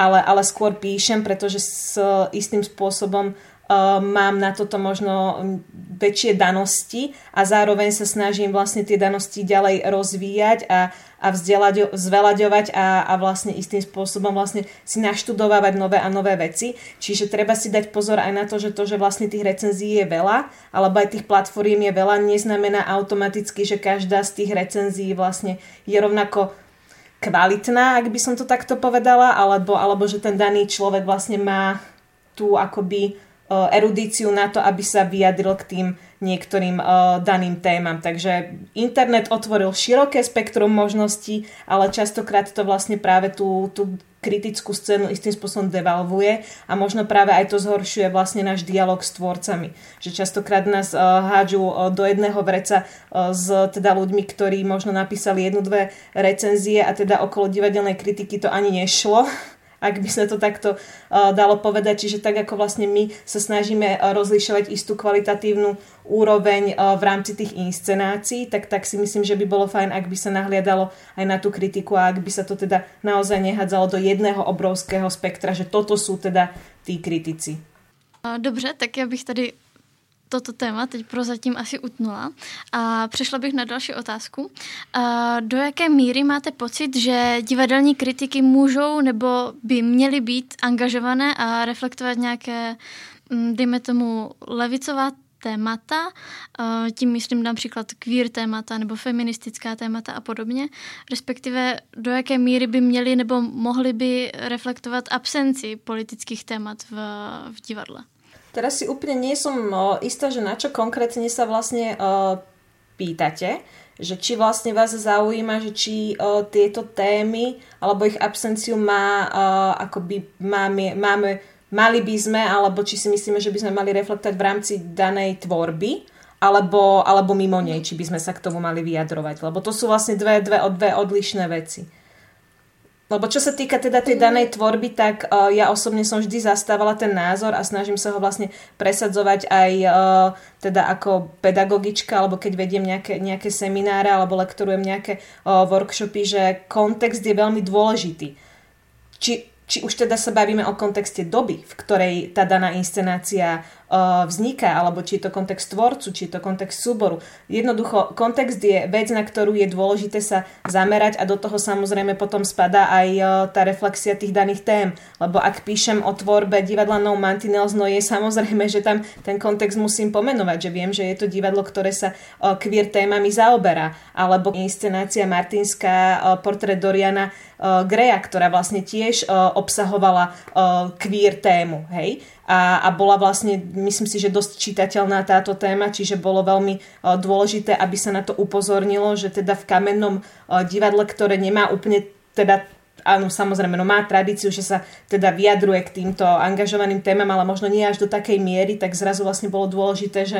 ale skôr píšem, pretože s istým spôsobom mám na toto možno väčšie danosti a zároveň sa snažím vlastne tie danosti ďalej rozvíjať a zvelaďovať a vlastne istým spôsobom vlastne si naštudovávať nové a nové veci. Čiže treba si dať pozor aj na to, že vlastne tých recenzií je veľa, alebo aj tých platform je veľa, neznamená automaticky, že každá z tých recenzií vlastne je rovnako kvalitná, ak by som to takto povedala, alebo že ten daný človek vlastne má tú akoby erudíciu na to, aby sa vyjadril k tým niektorým daným témam. Takže internet otvoril široké spektrum možností, ale častokrát to vlastne práve tú kritickú scénu istým spôsobom devalvuje a možno práve aj to zhoršuje vlastne náš dialog s tvorcami. Že častokrát nás hádžu do jedného vreca s teda ľuďmi, ktorí možno napísali jednu, dve recenzie a teda okolo divadelnej kritiky to ani nešlo, ak by sa to takto dalo povedať. Čiže tak, ako vlastne my sa snažíme rozlišovať istú kvalitatívnu úroveň v rámci tých inscenácií, tak si myslím, že by bolo fajn, ak by sa nahliadalo aj na tú kritiku a ak by sa to teda naozaj nehádzalo do jedného obrovského spektra, že toto sú teda tí kritici. Dobře, tak já bych tady toto téma teď prozatím asi utnula a přešla bych na další otázku. Do jaké míry máte pocit, že divadelní kritiky můžou nebo by měly být angažované a reflektovat nějaké, dejme tomu, levicová témata, tím myslím například queer témata nebo feministická témata a podobně, respektive do jaké míry by měly nebo mohly by reflektovat absenci politických témat v divadle? Teraz si úplne nie som istá, že na čo konkrétne sa vlastne pýtate, že či vlastne vás zaujíma, že či tieto témy alebo ich absenciu mali by sme, alebo či si myslíme, že by sme mali reflektovať v rámci danej tvorby, alebo mimo nej, či by sme sa k tomu mali vyjadrovať. Lebo to sú vlastne dve odlišné veci. Lebo čo sa týka teda tej danej tvorby, tak ja osobne som vždy zastávala ten názor a snažím sa ho vlastne presadzovať aj teda ako pedagogička, alebo keď vediem nejaké semináre, alebo lektorujem nejaké workshopy, že kontext je veľmi dôležitý. Či už teda sa bavíme o kontexte doby, v ktorej tá daná inscenácia vzniká, alebo či je to kontext tvorcu, či je to kontext súboru. Jednoducho, kontext je vec, na ktorú je dôležité sa zamerať a do toho samozrejme potom spadá aj tá reflexia tých daných tém. Lebo ak píšem o tvorbe divadla No Man's Land, no je samozrejme, že tam ten kontext musím pomenovať, že viem, že je to divadlo, ktoré sa queer témami zaoberá. Alebo inscenácia Martinská, Portrét Doriana Greja, ktorá vlastne tiež obsahovala queer tému, hej? A bola vlastne, myslím si, že dosť čitateľná táto téma, čiže bolo veľmi dôležité, aby sa na to upozornilo, že teda v kamennom divadle, ktoré nemá úplne teda, áno, samozrejme, no má tradíciu, že sa teda vyjadruje k týmto angažovaným témam, ale možno nie až do takej miery, tak zrazu vlastne bolo dôležité, že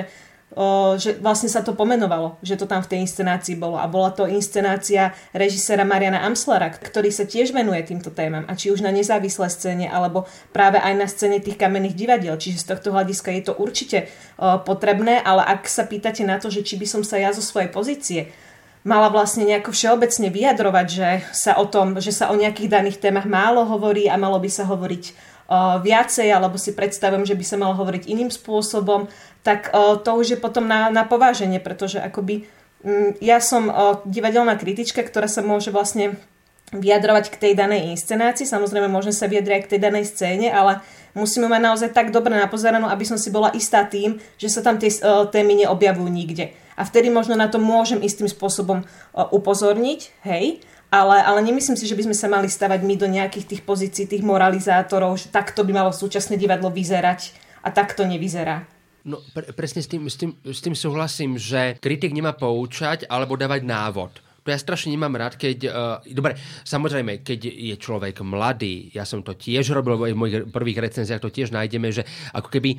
vlastne sa to pomenovalo, že to tam v tej inscenácii bolo. A bola to inscenácia režiséra Mariana Amslera, ktorý sa tiež venuje týmto témam. A či už na nezávislej scéne, alebo práve aj na scéne tých kamenných divadiel. Čiže z tohto hľadiska je to určite potrebné, ale ak sa pýtate na to, že či by som sa ja zo svojej pozície mala vlastne nejako všeobecne vyjadrovať, že sa o tom, že sa o nejakých daných témach málo hovorí a malo by sa hovoriť viacej, alebo si predstavujem, že by sa malo hovoriť iným spôsobom, tak to už je potom na pováženie, pretože akoby ja som divadelná kritička, ktorá sa môže vlastne vyjadrovať k tej danej inscenácii, samozrejme môžem sa vyjadriť aj k tej danej scéne, ale musím ju mať naozaj tak dobre napozeranú, aby som si bola istá tým, že sa tam tie témy neobjavujú nikde. A vtedy možno na to môžem istým spôsobom upozorniť, hej, ale nemyslím si, že by sme sa mali stavať my do nejakých tých pozícií, tých moralizátorov, že takto by malo súčasné divadlo vyzerať a takto nevyzerá. No presne s tým súhlasím, že kritik nemá poučať alebo dávať návod. To ja strašne nemám rád, keď... dobre, samozrejme, keď je človek mladý, ja som to tiež robil, v mojich prvých recenziách to tiež nájdeme, že ako keby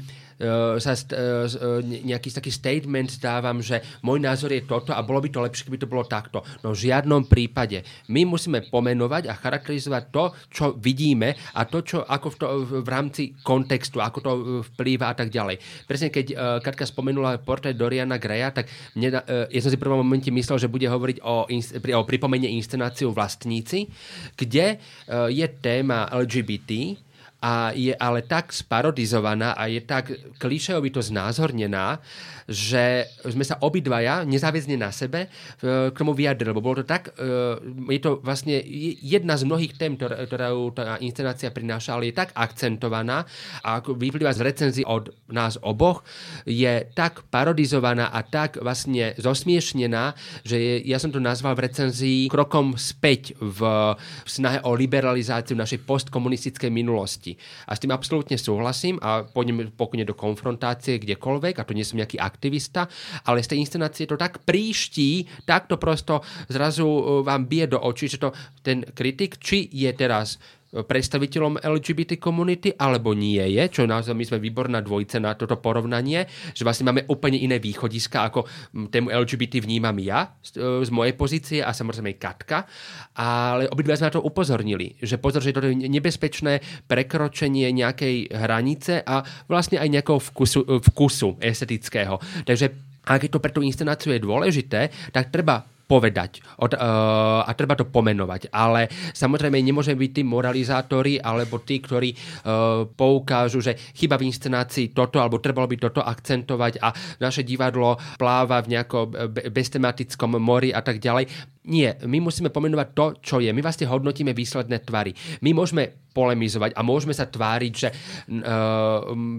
nejaký taký statement dávam, že môj názor je toto a bolo by to lepšie, keby to bolo takto. No v žiadnom prípade. My musíme pomenovať a charakterizovať to, čo vidíme a to, čo ako v rámci kontextu, ako to vplýva a tak ďalej. Presne keď Katka spomenula Portrét Doriana Greja, tak ja som si v prvom momente myslel, že bude hovoriť o pripomene inscenáciu Vlastníci, kde je téma LGBT a je ale tak sparodizovaná a je tak klišejovi to znázornená, že sme sa obidvaja nezáväzne na sebe k tomu vyjadrili, lebo bolo to tak, je to vlastne jedna z mnohých tém, ktorú tá inscenácia prináša, ale je tak akcentovaná a vyplýva z recenzií od nás oboch, je tak parodizovaná a tak vlastne zosmiešnená, že ja som to nazval v recenzii krokom späť v snahe o liberalizáciu našej postkomunistickej minulosti. A s tým absolútne súhlasím a pôjdem pokojne do konfrontácie kdekoľvek, a to nie som nejaký aktivista, ale z tej inscenácie to tak príští, tak to prosto zrazu vám bije do očí, že to ten kritik, či je teraz predstaviteľom LGBT komunity, alebo nie je, čo naozaj my sme výborná dvojica na toto porovnanie, že vlastne máme úplne iné východiska, ako tému LGBT vnímam ja z mojej pozície a samozrejme Katka, ale obidva sme na to upozornili, že pozor, že toto je nebezpečné prekročenie nejakej hranice a vlastne aj nejakého vkusu estetického. Takže ak je to pre tú inscenáciu je dôležité, tak treba povedať a treba to pomenovať. Ale samozrejme nemôžeme byť tí moralizátori alebo tí, ktorí poukážu, že chyba v inscenácii toto alebo trebalo by toto akcentovať a naše divadlo pláva v nejakom beztematickom mori a tak ďalej. Nie, my musíme pomenovať to, čo je. My vlastne hodnotíme výsledné tvary. My môžeme polemizovať a môžeme sa tváriť, že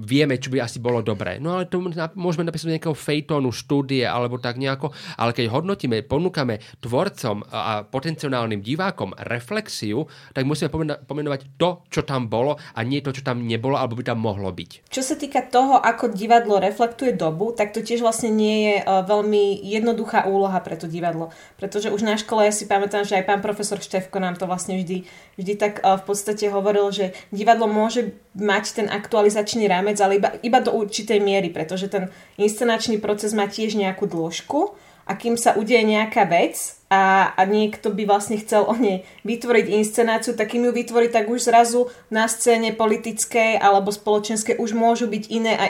vieme, čo by asi bolo dobré. No ale to môžeme napísať nejakého fejtónu, štúdie alebo tak nejako. Ale keď hodnotíme, ponúkame tvorcom a potenciálnym divákom reflexiu, tak musíme pomenovať to, čo tam bolo a nie to, čo tam nebolo alebo by tam mohlo byť. Čo sa týka toho, ako divadlo reflektuje dobu, tak to tiež vlastne nie je veľmi jednoduchá úloha pre to divadlo. Pretože už na škole ja si pamätám, že aj pán profesor Štefko nám to vlastne vždy tak v podstate hovoril, hovoril, že divadlo môže mať ten aktualizačný rámec, ale iba do určitej miery, pretože ten inscenačný proces má tiež nejakú dĺžku a kým sa udeje nejaká vec a niekto by vlastne chcel o nej vytvoriť inscenáciu, tak kým ju vytvorí, tak už zrazu na scéne politickej alebo spoločenskej už môžu byť iné a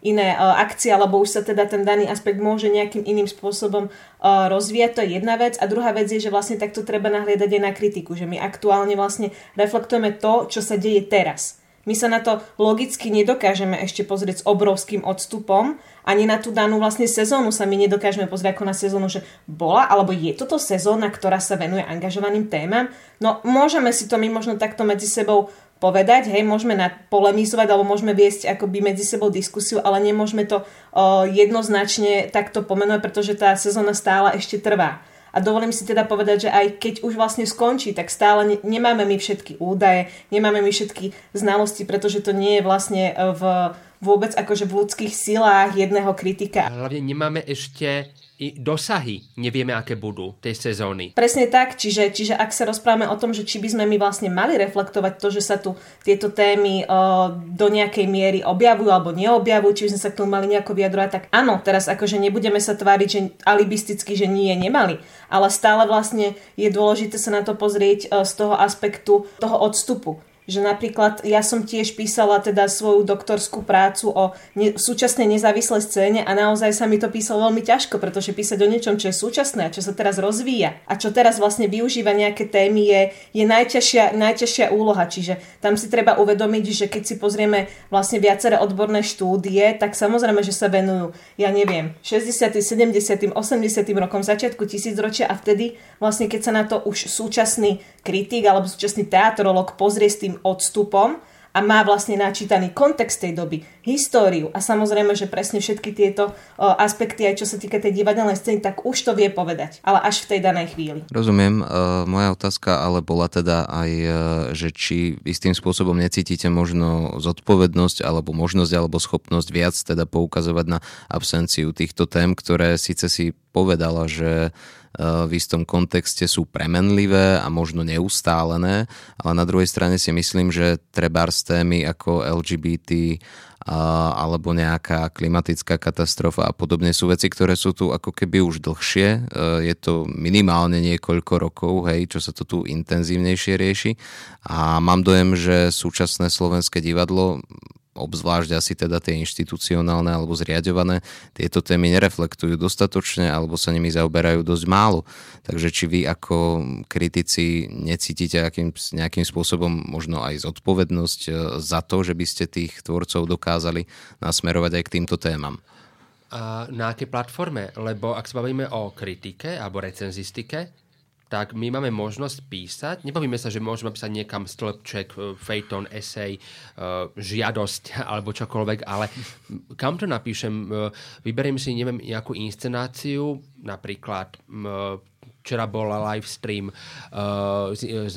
iné akcie, alebo už sa teda ten daný aspekt môže nejakým iným spôsobom rozvíjať. To je jedna vec. A druhá vec je, že vlastne takto treba nahliadať aj na kritiku, že my aktuálne vlastne reflektujeme to, čo sa deje teraz. My sa na to logicky nedokážeme ešte pozrieť s obrovským odstupom, ani na tú danú vlastne sezónu sa my nedokážeme pozrieť ako na sezónu, že bola, alebo je toto sezóna, ktorá sa venuje angažovaným témam. No môžeme si to my možno takto medzi sebou povedať, hej, môžeme polemizovať alebo môžeme viesť akoby medzi sebou diskusiu, ale nemôžeme to jednoznačne takto pomenovať, pretože tá sezóna stále ešte trvá. A dovolím si teda povedať, že aj keď už vlastne skončí, tak stále nemáme my všetky údaje, nemáme my všetky znalosti, pretože to nie je vlastne vôbec akože v ľudských silách jedného kritika. Hlavne nemáme ešte i dosahy, nevieme, aké budú tej sezóny. Presne tak, čiže ak sa rozprávame o tom, že či by sme my vlastne mali reflektovať to, že sa tu tieto témy do nejakej miery objavujú alebo neobjavujú, či by sme sa k tomu mali nejako vyjadrovať, tak áno, teraz akože nebudeme sa tváriť, že alibisticky, že nie, nemali. Ale stále vlastne je dôležité sa na to pozrieť z toho aspektu toho odstupu. Že napríklad ja som tiež písala teda svoju doktorskú prácu o súčasnej nezávislej scéne a naozaj sa mi to písalo veľmi ťažko, pretože písať o niečom, čo je súčasné a čo sa teraz rozvíja a čo teraz vlastne využíva nejaké témy je najťažšia úloha. Čiže tam si treba uvedomiť, že keď si pozrieme vlastne viaceré odborné štúdie, tak samozrejme, že sa venujú, ja neviem, 60., 70., 80. rokom, začiatku tisícročia a vtedy vlastne keď sa na to už súčasný kritik alebo súčasný teatrolog pozrie s tým odstupom a má vlastne načítaný kontext tej doby, históriu a samozrejme, že presne všetky tieto aspekty, aj čo sa týka tej divadelnej scény, tak už to vie povedať, ale až v tej danej chvíli. Rozumiem, moja otázka ale bola teda aj, že či istým spôsobom necítite možno zodpovednosť alebo možnosť alebo schopnosť viac teda poukazovať na absenciu týchto tém, ktoré síce si povedala, že v istom kontexte sú premenlivé a možno neustálené, ale na druhej strane si myslím, že trebárs témy ako LGBT alebo nejaká klimatická katastrofa a podobne sú veci, ktoré sú tu ako keby už dlhšie. Je to minimálne niekoľko rokov, hej, čo sa to tu intenzívnejšie rieši a mám dojem, že súčasné slovenské divadlo, obzvlášť asi teda tie inštitucionálne alebo zriaďované, tieto témy nereflektujú dostatočne alebo sa nimi zaoberajú dosť málo. Takže či vy ako kritici necítite nejakým spôsobom možno aj zodpovednosť za to, že by ste tých tvorcov dokázali nasmerovať aj k týmto témam? Na akej platforme? Lebo ak sa bavíme o kritike alebo recenzistike, tak my máme možnosť písať. Nebavíme sa, že môžeme písať niekam stĺpček, fejton, esej, žiadosť alebo čokoľvek, ale kam to napíšem? Vyberiem si, neviem, nejakú inscenáciu, napríklad včera bola live stream z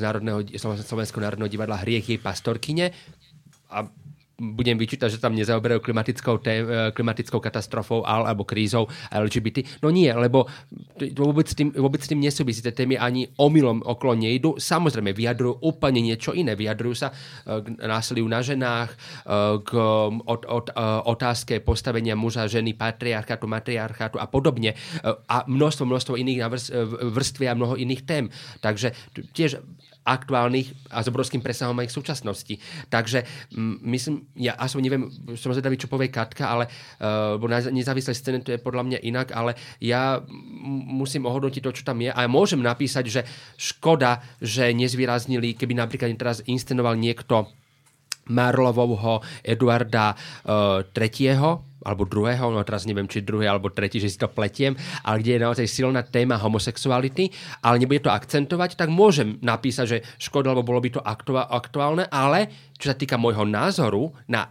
Slovenského národného divadla Hriech jej pastorkyne a budem vyčítať, že tam nezaoberajú klimatickou katastrofou alebo krízou LGBT. No nie, lebo vôbec s tým nesúvisí. Tie témy ani omylom okolo nejdu. Samozrejme, vyjadrujú úplne niečo iné. Vyjadrujú sa k násiliu na ženách, k otázke postavenia muža, ženy, patriarchátu, matriarchátu a podobne. A množstvo iných vrstvie a mnoho iných tém. Takže tiež aktuálnych a s obrovským presahom aj v súčasnosti. Takže myslím, ja aspoň neviem, som zvedavý, čo povie Katka, ale bo na nezávislej scéne to je podľa mňa inak, ale ja musím ohodnotiť to, čo tam je a môžem napísať, že škoda, že nezvýraznili, keby napríklad teraz inscenoval niekto Marlovovho Eduarda III., alebo druhého, no teraz neviem, či druhý alebo tretí, že si to pletiem, ale kde je naozaj silná téma homosexuality, ale nebude to akcentovať, tak môžem napísať, že škoda, lebo bolo by to aktuálne, ale čo sa týka môjho názoru na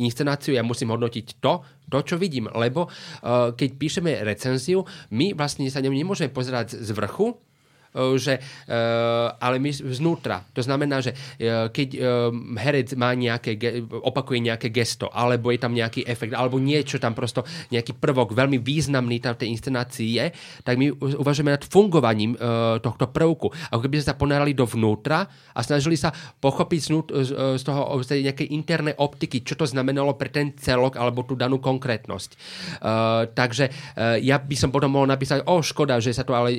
inscenáciu, ja musím hodnotiť to, čo vidím, lebo keď píšeme recenziu, my vlastne sa nemôžeme pozerať z vrchu, že, ale my znútra. To znamená, že keď herec má nejaké, opakuje nejaké gesto, alebo je tam nejaký efekt, alebo niečo tam prosto, nejaký prvok veľmi významný tam v tej inscenácii je, tak my uvažujeme nad fungovaním tohto prvku. Ako keby sme sa ponerali dovnútra a snažili sa pochopiť z toho nejakej internej optiky, čo to znamenalo pre ten celok alebo tú danú konkrétnosť. Takže ja by som potom mohol napísať, škoda, že sa to ale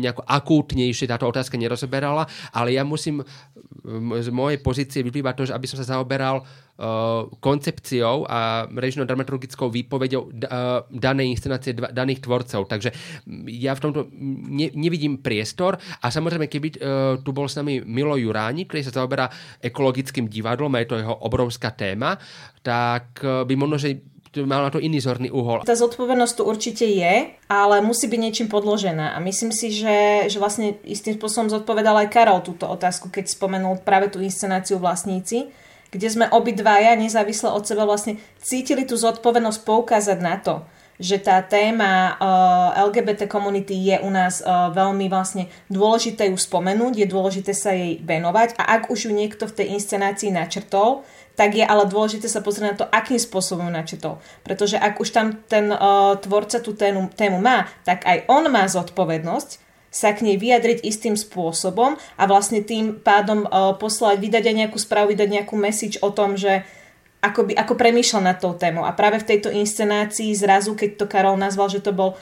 nejako akútnejšie táto otázka nerozoberala, ale ja musím z mojej pozície vyplýva to, že aby som sa zaoberal koncepciou a režijno-dramaturgickou výpovedou danej inscenácie, daných tvorcov. Takže ja v tomto nevidím priestor a samozrejme, keby tu bol s nami Milo Juráni, ktorý sa zaoberá ekologickým divadlom a je to jeho obrovská téma, tak by možno, že mal na to iný zorný uhol. Tá zodpovednosť tu určite je, ale musí byť niečím podložená. A myslím si, že vlastne istým spôsobom zodpovedal aj Karol túto otázku, keď spomenul práve tú inscenáciu Vlastníci, kde sme obidvaja nezávisle od seba vlastne cítili tú zodpovednosť poukázať na to, že tá téma LGBT komunity je u nás veľmi vlastne dôležité ju spomenúť, je dôležité sa jej venovať a ak už ju niekto v tej inscenácii načrtol, tak je ale dôležité sa pozrieť na to, akým spôsobom načrtol. Pretože ak už tam ten tvorca tú tému má, tak aj on má zodpovednosť sa k nej vyjadriť istým spôsobom a vlastne tým pádom poslať, vydať aj nejakú správu, vydať nejakú message o tom, že ako premýšľa nad tou témou. A práve v tejto inscenácii zrazu, keď to Karol nazval, že to bol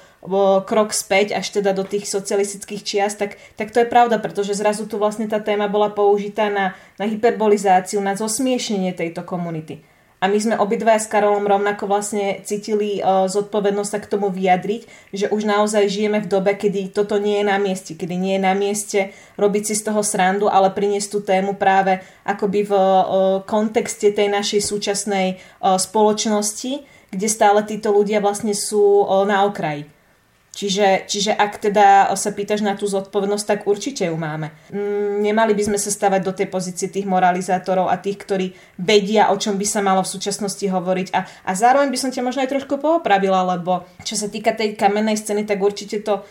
krok späť až teda do tých socialistických čias, tak to je pravda, pretože zrazu tu vlastne tá téma bola použitá na hyperbolizáciu, na zosmiešnenie tejto komunity. A my sme obidva s Karolom rovnako vlastne cítili zodpovednosť sa k tomu vyjadriť, že už naozaj žijeme v dobe, kedy toto nie je na mieste, kedy nie je na mieste robiť si z toho srandu, ale priniesť tú tému práve akoby v kontexte tej našej súčasnej spoločnosti, kde stále títo ľudia vlastne sú na okraji. Čiže ak teda sa pýtaš na tú zodpovednosť, tak určite ju máme. Nemali by sme sa stavať do tej pozície tých moralizátorov a tých, ktorí vedia, o čom by sa malo v súčasnosti hovoriť. A zároveň by som ťa možno aj trošku poopravila, lebo čo sa týka tej kamennej scény, tak určite to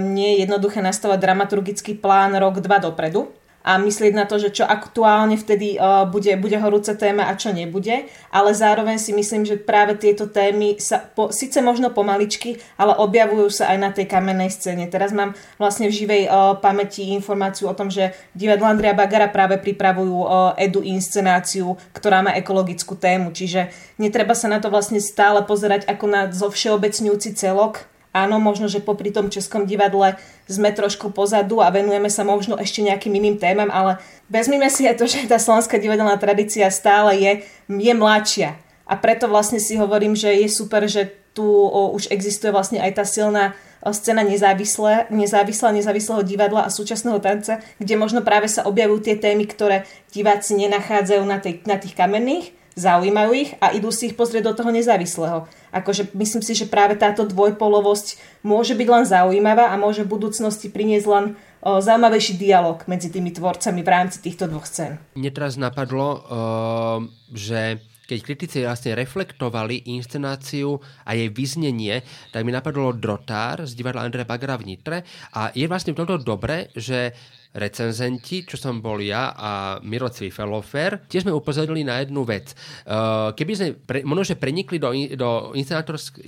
nie je jednoduché nastavať dramaturgický plán rok, dva dopredu a myslieť na to, že čo aktuálne vtedy bude horúca téma a čo nebude, ale zároveň si myslím, že práve tieto témy sa síce možno pomaličky, ale objavujú sa aj na tej kamennej scéne. Teraz mám vlastne v živej pamäti informáciu o tom, že divadlo Andreja Bagara práve pripravujú edu inscenáciu, ktorá má ekologickú tému, čiže netreba sa na to vlastne stále pozerať ako na zovšeobecňujúci celok. Áno, možno, že popri tom českom divadle sme trošku pozadu a venujeme sa možno ešte nejakým iným témam, ale vezmime si aj to, že tá slovenská divadelná tradícia stále je mladšia. A preto vlastne si hovorím, že je super, že tu už existuje vlastne aj tá silná scéna nezávislého divadla a súčasného tanca, kde možno práve sa objavujú tie témy, ktoré diváci nenachádzajú na tých kamenných, zaujímajú ich a idú si ich pozrieť do toho nezávislého. Akože myslím si, že práve táto dvojpolovosť môže byť len zaujímavá a môže v budúcnosti priniesť len zaujímavejší dialog medzi tými tvorcami v rámci týchto dvoch scén. Mne teraz napadlo, že keď kritici vlastne reflektovali inscenáciu a jej vyznenie, tak mi napadlo Drotár z divadla Andreja Bagara v Nitre a je vlastne v tomto dobre, že recenzenti, čo som bol ja a Miro Cvifelofer, tiež sme upozornili na jednu vec. Keby sme možno prenikli do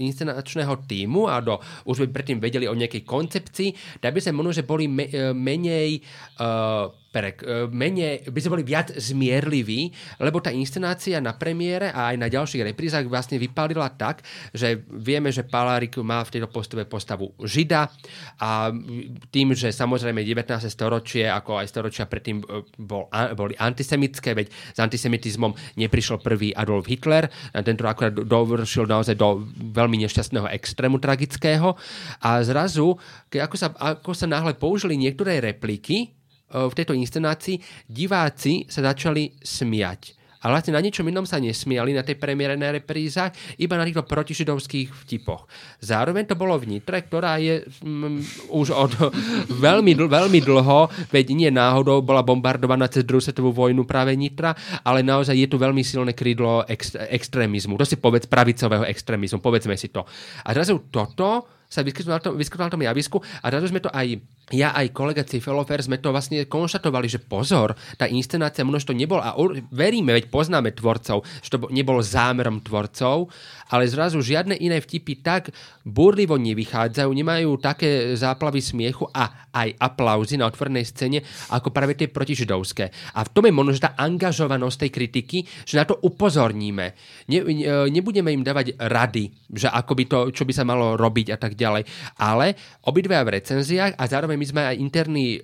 inscenačného tímu a už by predtým vedeli o nejakej koncepcii, tak by sme možno boli menej, by sme boli viac zmierliví, lebo tá inscenácia na premiére a aj na ďalších reprízach vlastne vypálila tak, že vieme, že Palárik má v tejto postave postavu Žida a tým, že samozrejme 19. storočie, ako aj storočia predtým boli antisemické, veď s antisemitizmom neprišiel prvý Adolf Hitler, tento akorát dovršil naozaj do veľmi nešťastného extrému tragického a zrazu, ako sa náhle použili niektoré repliky v tejto inscenácii, diváci sa začali smiať. A vlastne na ničom inom sa nesmiali na tej premiérenej reprízach, iba na týchto protižidovských vtipoch. Zároveň to bolo v Nitre, ktorá je už od veľmi dlho, veď nie náhodou bola bombardovaná cez druhú svetovú vojnu práve Nitra, ale naozaj je tu veľmi silné krídlo extrémizmu. To si povedz pravicového extrémizmu, povedzme si to. A zrazu toto sa vyskytlo na tom javisku a rado sme to aj ja, aj kolega Cifelofer sme to vlastne konštatovali, že pozor, tá inscenácia množstvo nebol a veríme, veď poznáme tvorcov, že to nebol zámerom tvorcov, ale zrazu žiadne iné vtipy tak burlivo nevychádzajú, nemajú také záplavy smiechu a aj aplauzy na otvorenej scéne ako práve tie protižidovské. A v tom je možno tá angažovanosť tej kritiky, že na to upozorníme. Nebudeme im dávať rady, že ako by to, čo by sa malo robiť a tak ďalej. Ale obidvaja v recenziách a zároveň my sme aj interní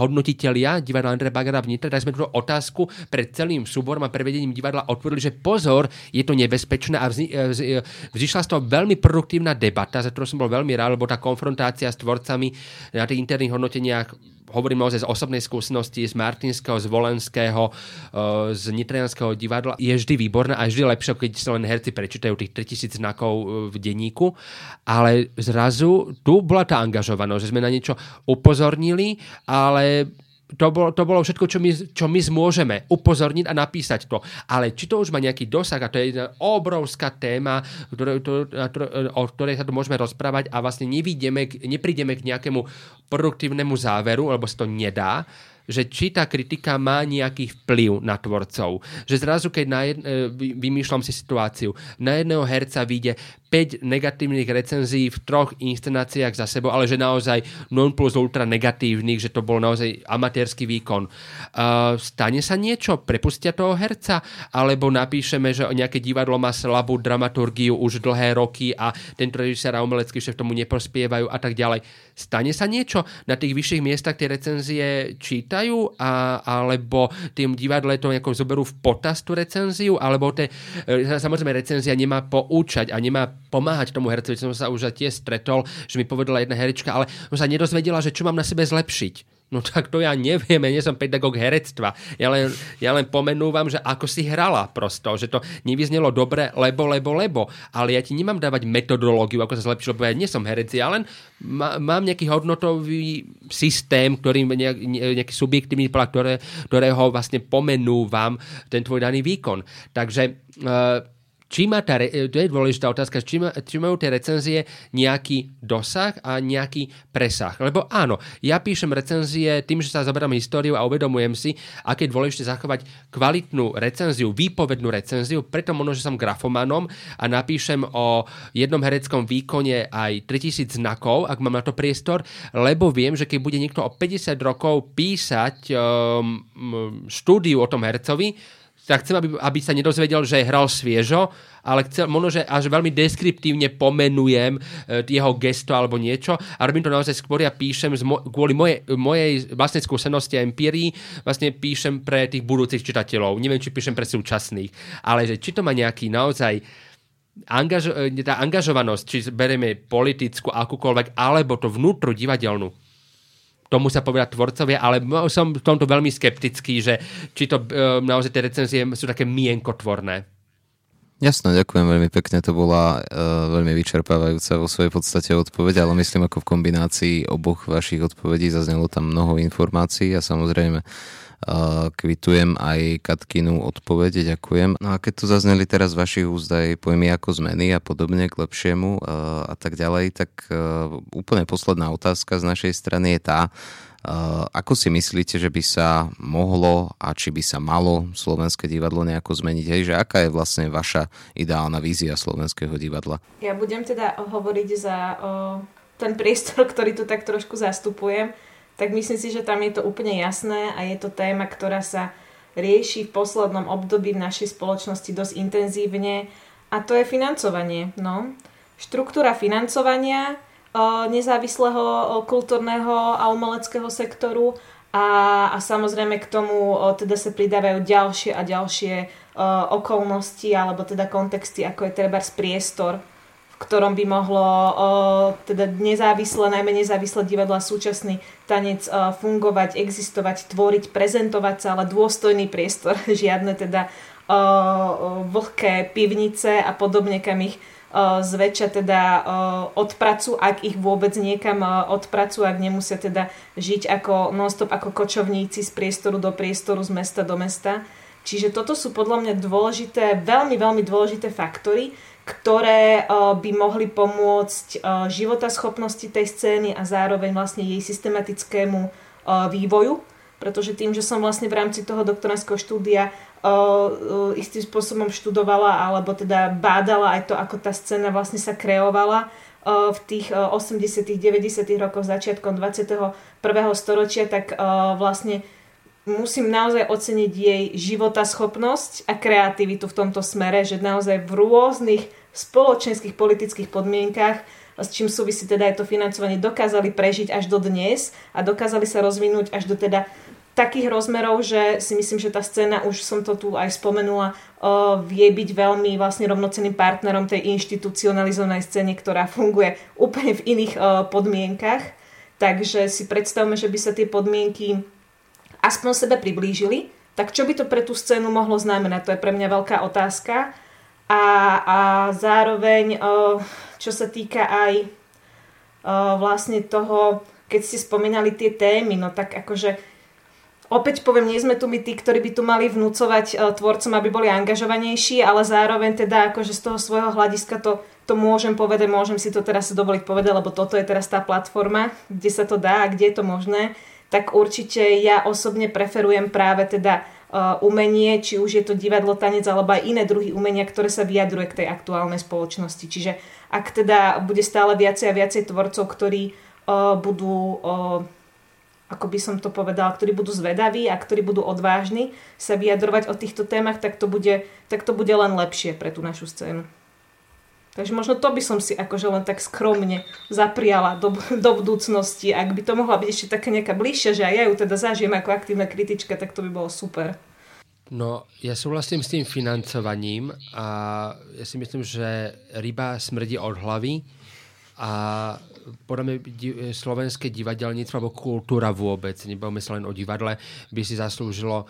hodnotitelia divadla Andreja Bagara v Nitre, tak sme túto otázku pred celým súborom a prevedením divadla otvorili, že pozor, je to nebezpečné a vzýšla z toho veľmi produktívna debata, za ktorú som bol veľmi rád, lebo tá konfrontácia s tvorcami na tých interných hodnoteniach, hovorím naozaj z osobnej skúsenosti, z Martinského, z Volenského, z nitrianského divadla, je vždy výborná a vždy lepšie, keď sa len herci prečítajú tých 3000 znakov v denníku. Ale zrazu tu bola tá angažovanosť, že sme na niečo upozornili, ale to bolo všetko, čo my môžeme upozorniť a napísať to. Ale či to už má nejaký dosah, a to je jedna obrovská téma, o ktorej sa tu môžeme rozprávať a vlastne neprídeme k nejakému produktívnemu záveru, lebo sa to nedá, že či tá kritika má nejaký vplyv na tvorcov. Že zrazu, keď vymýšľam si situáciu, na jedného herca vyjde 5 negatívnych recenzií v 3 inscenáciách za sebou, ale že naozaj non plus ultra negatívnych, že to bol naozaj amatérsky výkon. Stane sa niečo? Prepustia toho herca? Alebo napíšeme, že nejaké divadlo má slabú dramaturgiu už dlhé roky a tento režisér a umelecký šéf tomu neprospievajú a tak ďalej. Stane sa niečo? Na tých vyšších miestach tie recenzie čítajú? Alebo tým divadle to nejako zoberú v potaz tú recenziu? Alebo samozrejme recenzia nemá poučať a nemá pomáhať tomu hercovi, som sa už aj tiež stretol, že mi povedala jedna herečka, ale som sa nedozvedela, že čo mám na sebe zlepšiť. No tak to ja neviem, ja nie som pedagóg herectva. Ja len pomenúvam, že ako si hrala prosto, že to nevyznelo dobre, lebo, ale ja ti nemám dávať metodológiu, ako sa zlepšilo, lebo ja nie som herec, ja len mám nejaký hodnotový systém, ktorým nejaký subjektívny plak, ktorého vlastne pomenúvam ten tvoj daný výkon. Takže to je dôležitá otázka, či majú tie recenzie nejaký dosah a nejaký presah. Lebo áno, ja píšem recenzie tým, že sa zaberám históriu a uvedomujem si, aké je dôležité zachovať kvalitnú recenziu, výpovednú recenziu, preto možno, že som grafomanom a napíšem o jednom hereckom výkone aj 3000 znakov, ak mám na to priestor, lebo viem, že keď bude niekto o 50 rokov písať štúdiu o tom hercovi, tak chcem, aby sa nedozvedel, že hral sviežo, ale chcem, možno, že až veľmi deskriptívne pomenujem jeho gesto alebo niečo a robím to naozaj skôr a píšem kvôli mojej vlastnej skúsenosti a empírii, vlastne píšem pre tých budúcich čitateľov. Neviem, či píšem pre súčasných, ale že či to má nejaký naozaj tá angažovanosť, či berieme politickú akúkoľvek, alebo to vnútru divadelnú. Tomu sa povedať tvorcovia, ale som v tomto veľmi skeptický, že či to naozaj tie recenzie sú také mienkotvorné. Jasné, ďakujem veľmi pekne, to bola veľmi vyčerpávajúca vo svojej podstate odpoveď, ale myslím ako v kombinácii oboch vašich odpovedí zaznelo tam mnoho informácií a samozrejme kvitujem aj Katkinu odpovede, ďakujem. No a keď tu zazneli teraz vašich úst aj pojmy ako zmeny a podobne k lepšiemu a tak ďalej, tak úplne posledná otázka z našej strany je tá, ako si myslíte, že by sa mohlo a či by sa malo slovenské divadlo nejako zmeniť? Hej, že aká je vlastne vaša ideálna vízia slovenského divadla? Ja budem teda hovoriť za ten priestor, ktorý tu tak trošku zastupujem. Tak myslím si, že tam je to úplne jasné a je to téma, ktorá sa rieši v poslednom období v našej spoločnosti dosť intenzívne a to je financovanie. No. Štruktúra financovania nezávislého kultúrneho a umeleckého sektoru a samozrejme k tomu teda sa pridávajú ďalšie a ďalšie okolnosti alebo teda kontexty, ako je trebárs priestor, v ktorom by mohlo teda nezávislé, najmä nezávislé divadla súčasný tanec fungovať, existovať, tvoriť, prezentovať sa, ale dôstojný priestor, žiadne teda vlhké pivnice a podobne, kam ich zväčša teda odpracu, ak ich vôbec niekam odpracu, ak nemusia teda žiť ako non-stop, ako kočovníci z priestoru do priestoru, z mesta do mesta. Čiže toto sú podľa mňa dôležité, veľmi, veľmi dôležité faktory, ktoré by mohli pomôcť životaschopnosti tej scény a zároveň vlastne jej systematickému vývoju. Pretože tým, že som vlastne v rámci toho doktoránskeho štúdia istým spôsobom študovala alebo teda bádala aj to, ako tá scéna vlastne sa kreovala v tých 80. 90. rokoch, začiatkom 21. storočia, tak vlastne musím naozaj oceniť jej životaschopnosť a kreativitu v tomto smere, že naozaj v rôznych spoločenských politických podmienkach, s čím súvisí teda aj to financovanie, dokázali prežiť až do dnes a dokázali sa rozvinúť až do teda takých rozmerov, že si myslím, že tá scéna, už som to tu aj spomenula, vie byť veľmi vlastne rovnocenným partnerom tej inštitucionalizovanej scéne, ktorá funguje úplne v iných podmienkach. Takže si predstavme, že by sa tie podmienky aspoň sebe priblížili, tak čo by to pre tú scénu mohlo znamenať? To je pre mňa veľká otázka. A zároveň, čo sa týka aj vlastne toho, keď ste spomínali tie témy, no tak akože, opäť poviem, nie sme tu my tí, ktorí by tu mali vnúcovať tvorcom, aby boli angažovanejší, ale zároveň teda akože z toho svojho hľadiska to môžem povedať, môžem si to teraz dovoliť povedať, lebo toto je teraz tá platforma, kde sa to dá a kde je to možné. Tak určite ja osobne preferujem práve teda umenie, či už je to divadlo, tanec alebo aj iné druhy umenia, ktoré sa vyjadruje k tej aktuálnej spoločnosti. Čiže ak teda bude stále viacej a viacej tvorcov, ktorí budú, ako by som to povedala, ktorí budú zvedaví a ktorí budú odvážni sa vyjadrovať o týchto témach, tak to bude len lepšie pre tú našu scénu. Takže možno to by som si akože len tak skromne zapriala do budúcnosti. Ak by to mohla byť ešte taká nejaká bližšia, že aj ja ju teda zažijem ako aktívna kritička, tak to by bolo super. No, ja súhlasím s tým financovaním a ja si myslím, že ryba smrdí od hlavy a podľa mňa slovenské divadelníctvo alebo kultúra vôbec, nebavme sa len o divadle, by si zaslúžilo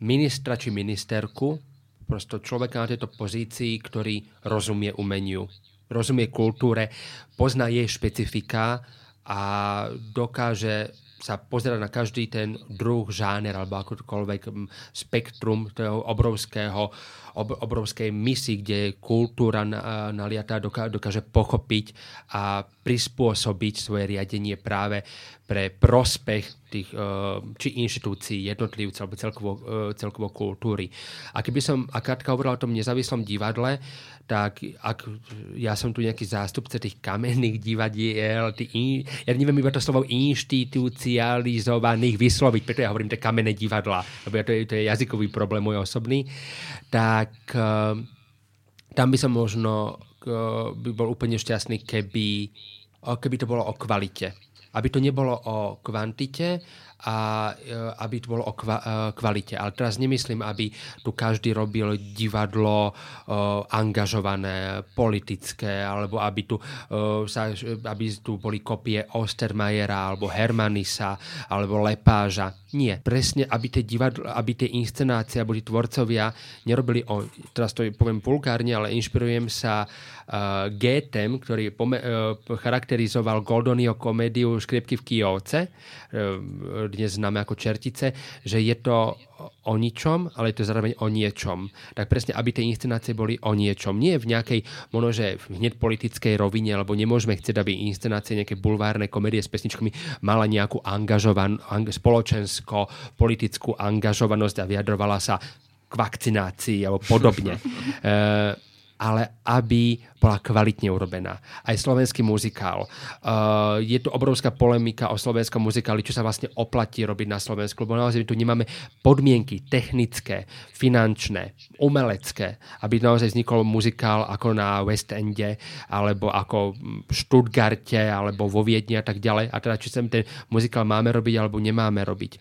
ministra či ministerku, prosto človeka na tejto pozícii, ktorý rozumie umeniu, rozumie kultúre, pozná jej špecifika a dokáže sa pozerať na každý ten druh, žáner alebo akokoľvek spektrum toho obrovskej misi, kde kultúra naliatá, dokáže pochopiť a prispôsobiť svoje riadenie práve pre prospech tých či inštitúcií, jednotlivcov alebo celkovo kultúry. A keby som, a Katka hovorila o tom nezávislom divadle, tak ak ja som tu nejaký zástupca tých kamenných divadiel, ja neviem iba to slovo inštitucionalizovaných vysloviť, preto ja hovorím tie kamenné divadla, lebo to je jazykový problém môj osobný, tak tam by som možno by bol úplne šťastný, keby to bolo o kvalite. Aby to nebolo o kvantite a aby to bolo o kvalite. Ale teraz nemyslím, aby tu každý robil divadlo angažované, politické, alebo aby tu boli kopie Ostermayera, alebo Hermanisa, alebo Lepáža. Nie. Presne, aby tie inscenácie, alebo tí tvorcovia nerobili teraz to poviem vulgárne, ale inšpirujem sa Goethem, ktorý charakterizoval Goldoniho komédiu Škriepky v Kyjovce, dnes známe ako Čertice, že je to o ničom, ale je to zároveň o niečom. Tak presne, aby tie inscenácie boli o niečom. Nie v nejakej, možno, že hneď politickej rovine, lebo nemôžeme chcieť, aby inscenácie, nejaké bulvárne komédie s pesničkami mala nejakú spoločensko-politickú angažovanosť a vyjadrovala sa k vakcinácii alebo podobne. Ale aby bola kvalitne urobená. Aj slovenský muzikál. Je tu obrovská polemika o slovenskom muzikáli, čo sa vlastne oplatí robiť na Slovensku, lebo naozaj tu nemáme podmienky technické, finančné, umelecké, aby naozaj vznikol muzikál ako na West Ende, alebo ako v Stuttgarte, alebo vo Viedni a tak ďalej. A teda, či sem ten muzikál máme robiť, alebo nemáme robiť.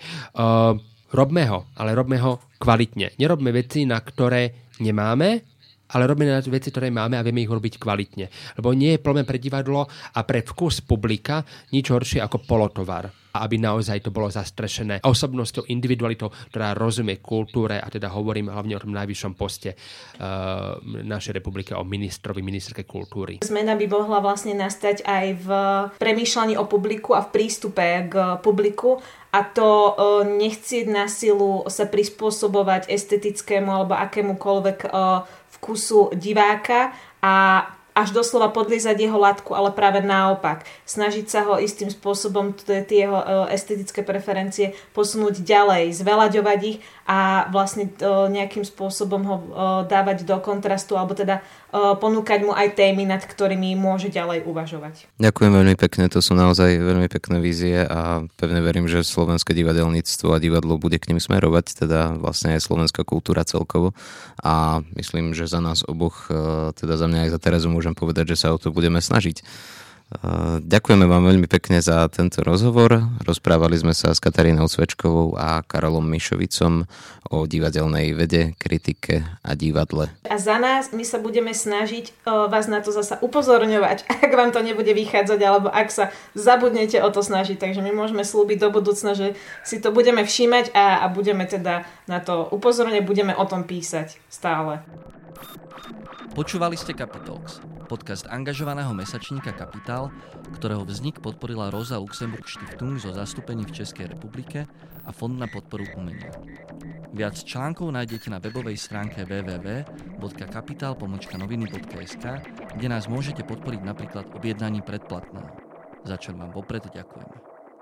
Robme ho, ale robme ho kvalitne. Nerobme veci, na ktoré nemáme, ale robíme na veci, ktoré máme a vieme ich robiť kvalitne. Lebo nie je plné pre divadlo a pre vkus publika nič horšie ako polotovar. a aby naozaj to bolo zastrešené osobnosťou, individualitou, ktorá rozumie kultúre, a teda hovorím hlavne o tom najvyššom poste našej republiky, o ministrovi, ministerke kultúry. Zmena by mohla vlastne nastať aj v premýšľaní o publiku a v prístupe k publiku, a to nechcieť na silu sa prispôsobovať estetickému alebo akémukoľvek vkusu diváka a až doslova podliezať jeho látku, ale práve naopak. Snažiť sa ho istým spôsobom tie jeho estetické preferencie posunúť ďalej, zveľaďovať ich a vlastne nejakým spôsobom ho dávať do kontrastu, alebo teda ponúkať mu aj témy, nad ktorými môže ďalej uvažovať. Ďakujem veľmi pekne, to sú naozaj veľmi pekné vízie a pevne verím, že slovenské divadelníctvo a divadlo bude k nim smerovať, teda vlastne aj slovenská kultúra celkovo, a myslím, že za nás oboch, teda za mňa aj za Terezu, môžem povedať, že sa o to budeme snažiť. Ďakujeme vám veľmi pekne za tento rozhovor. Rozprávali sme sa s Katarínou Cvečkovou a Karolom Mišovicom o divadelnej vede, kritike a divadle. A za nás, my sa budeme snažiť vás na to zasa upozorňovať, ak vám to nebude vychádzať, alebo ak sa zabudnete o to snažiť. Takže my môžeme slúbiť do budúcna, že si to budeme všímať a budeme teda na to upozorňovať, budeme o tom písať stále. Počúvali ste Capitalx, podcast angažovaného mesačníka Kapitál, ktorého vznik podporila Rosa Luxemburg Stiftung zo zastúpení v Českej republike a Fond na podporu umenia. Viac článkov nájdete na webovej stránke www.kapital.noviny.sk, kde nás môžete podporiť napríklad objednaním predplatného, za čo vám vopred ďakujeme.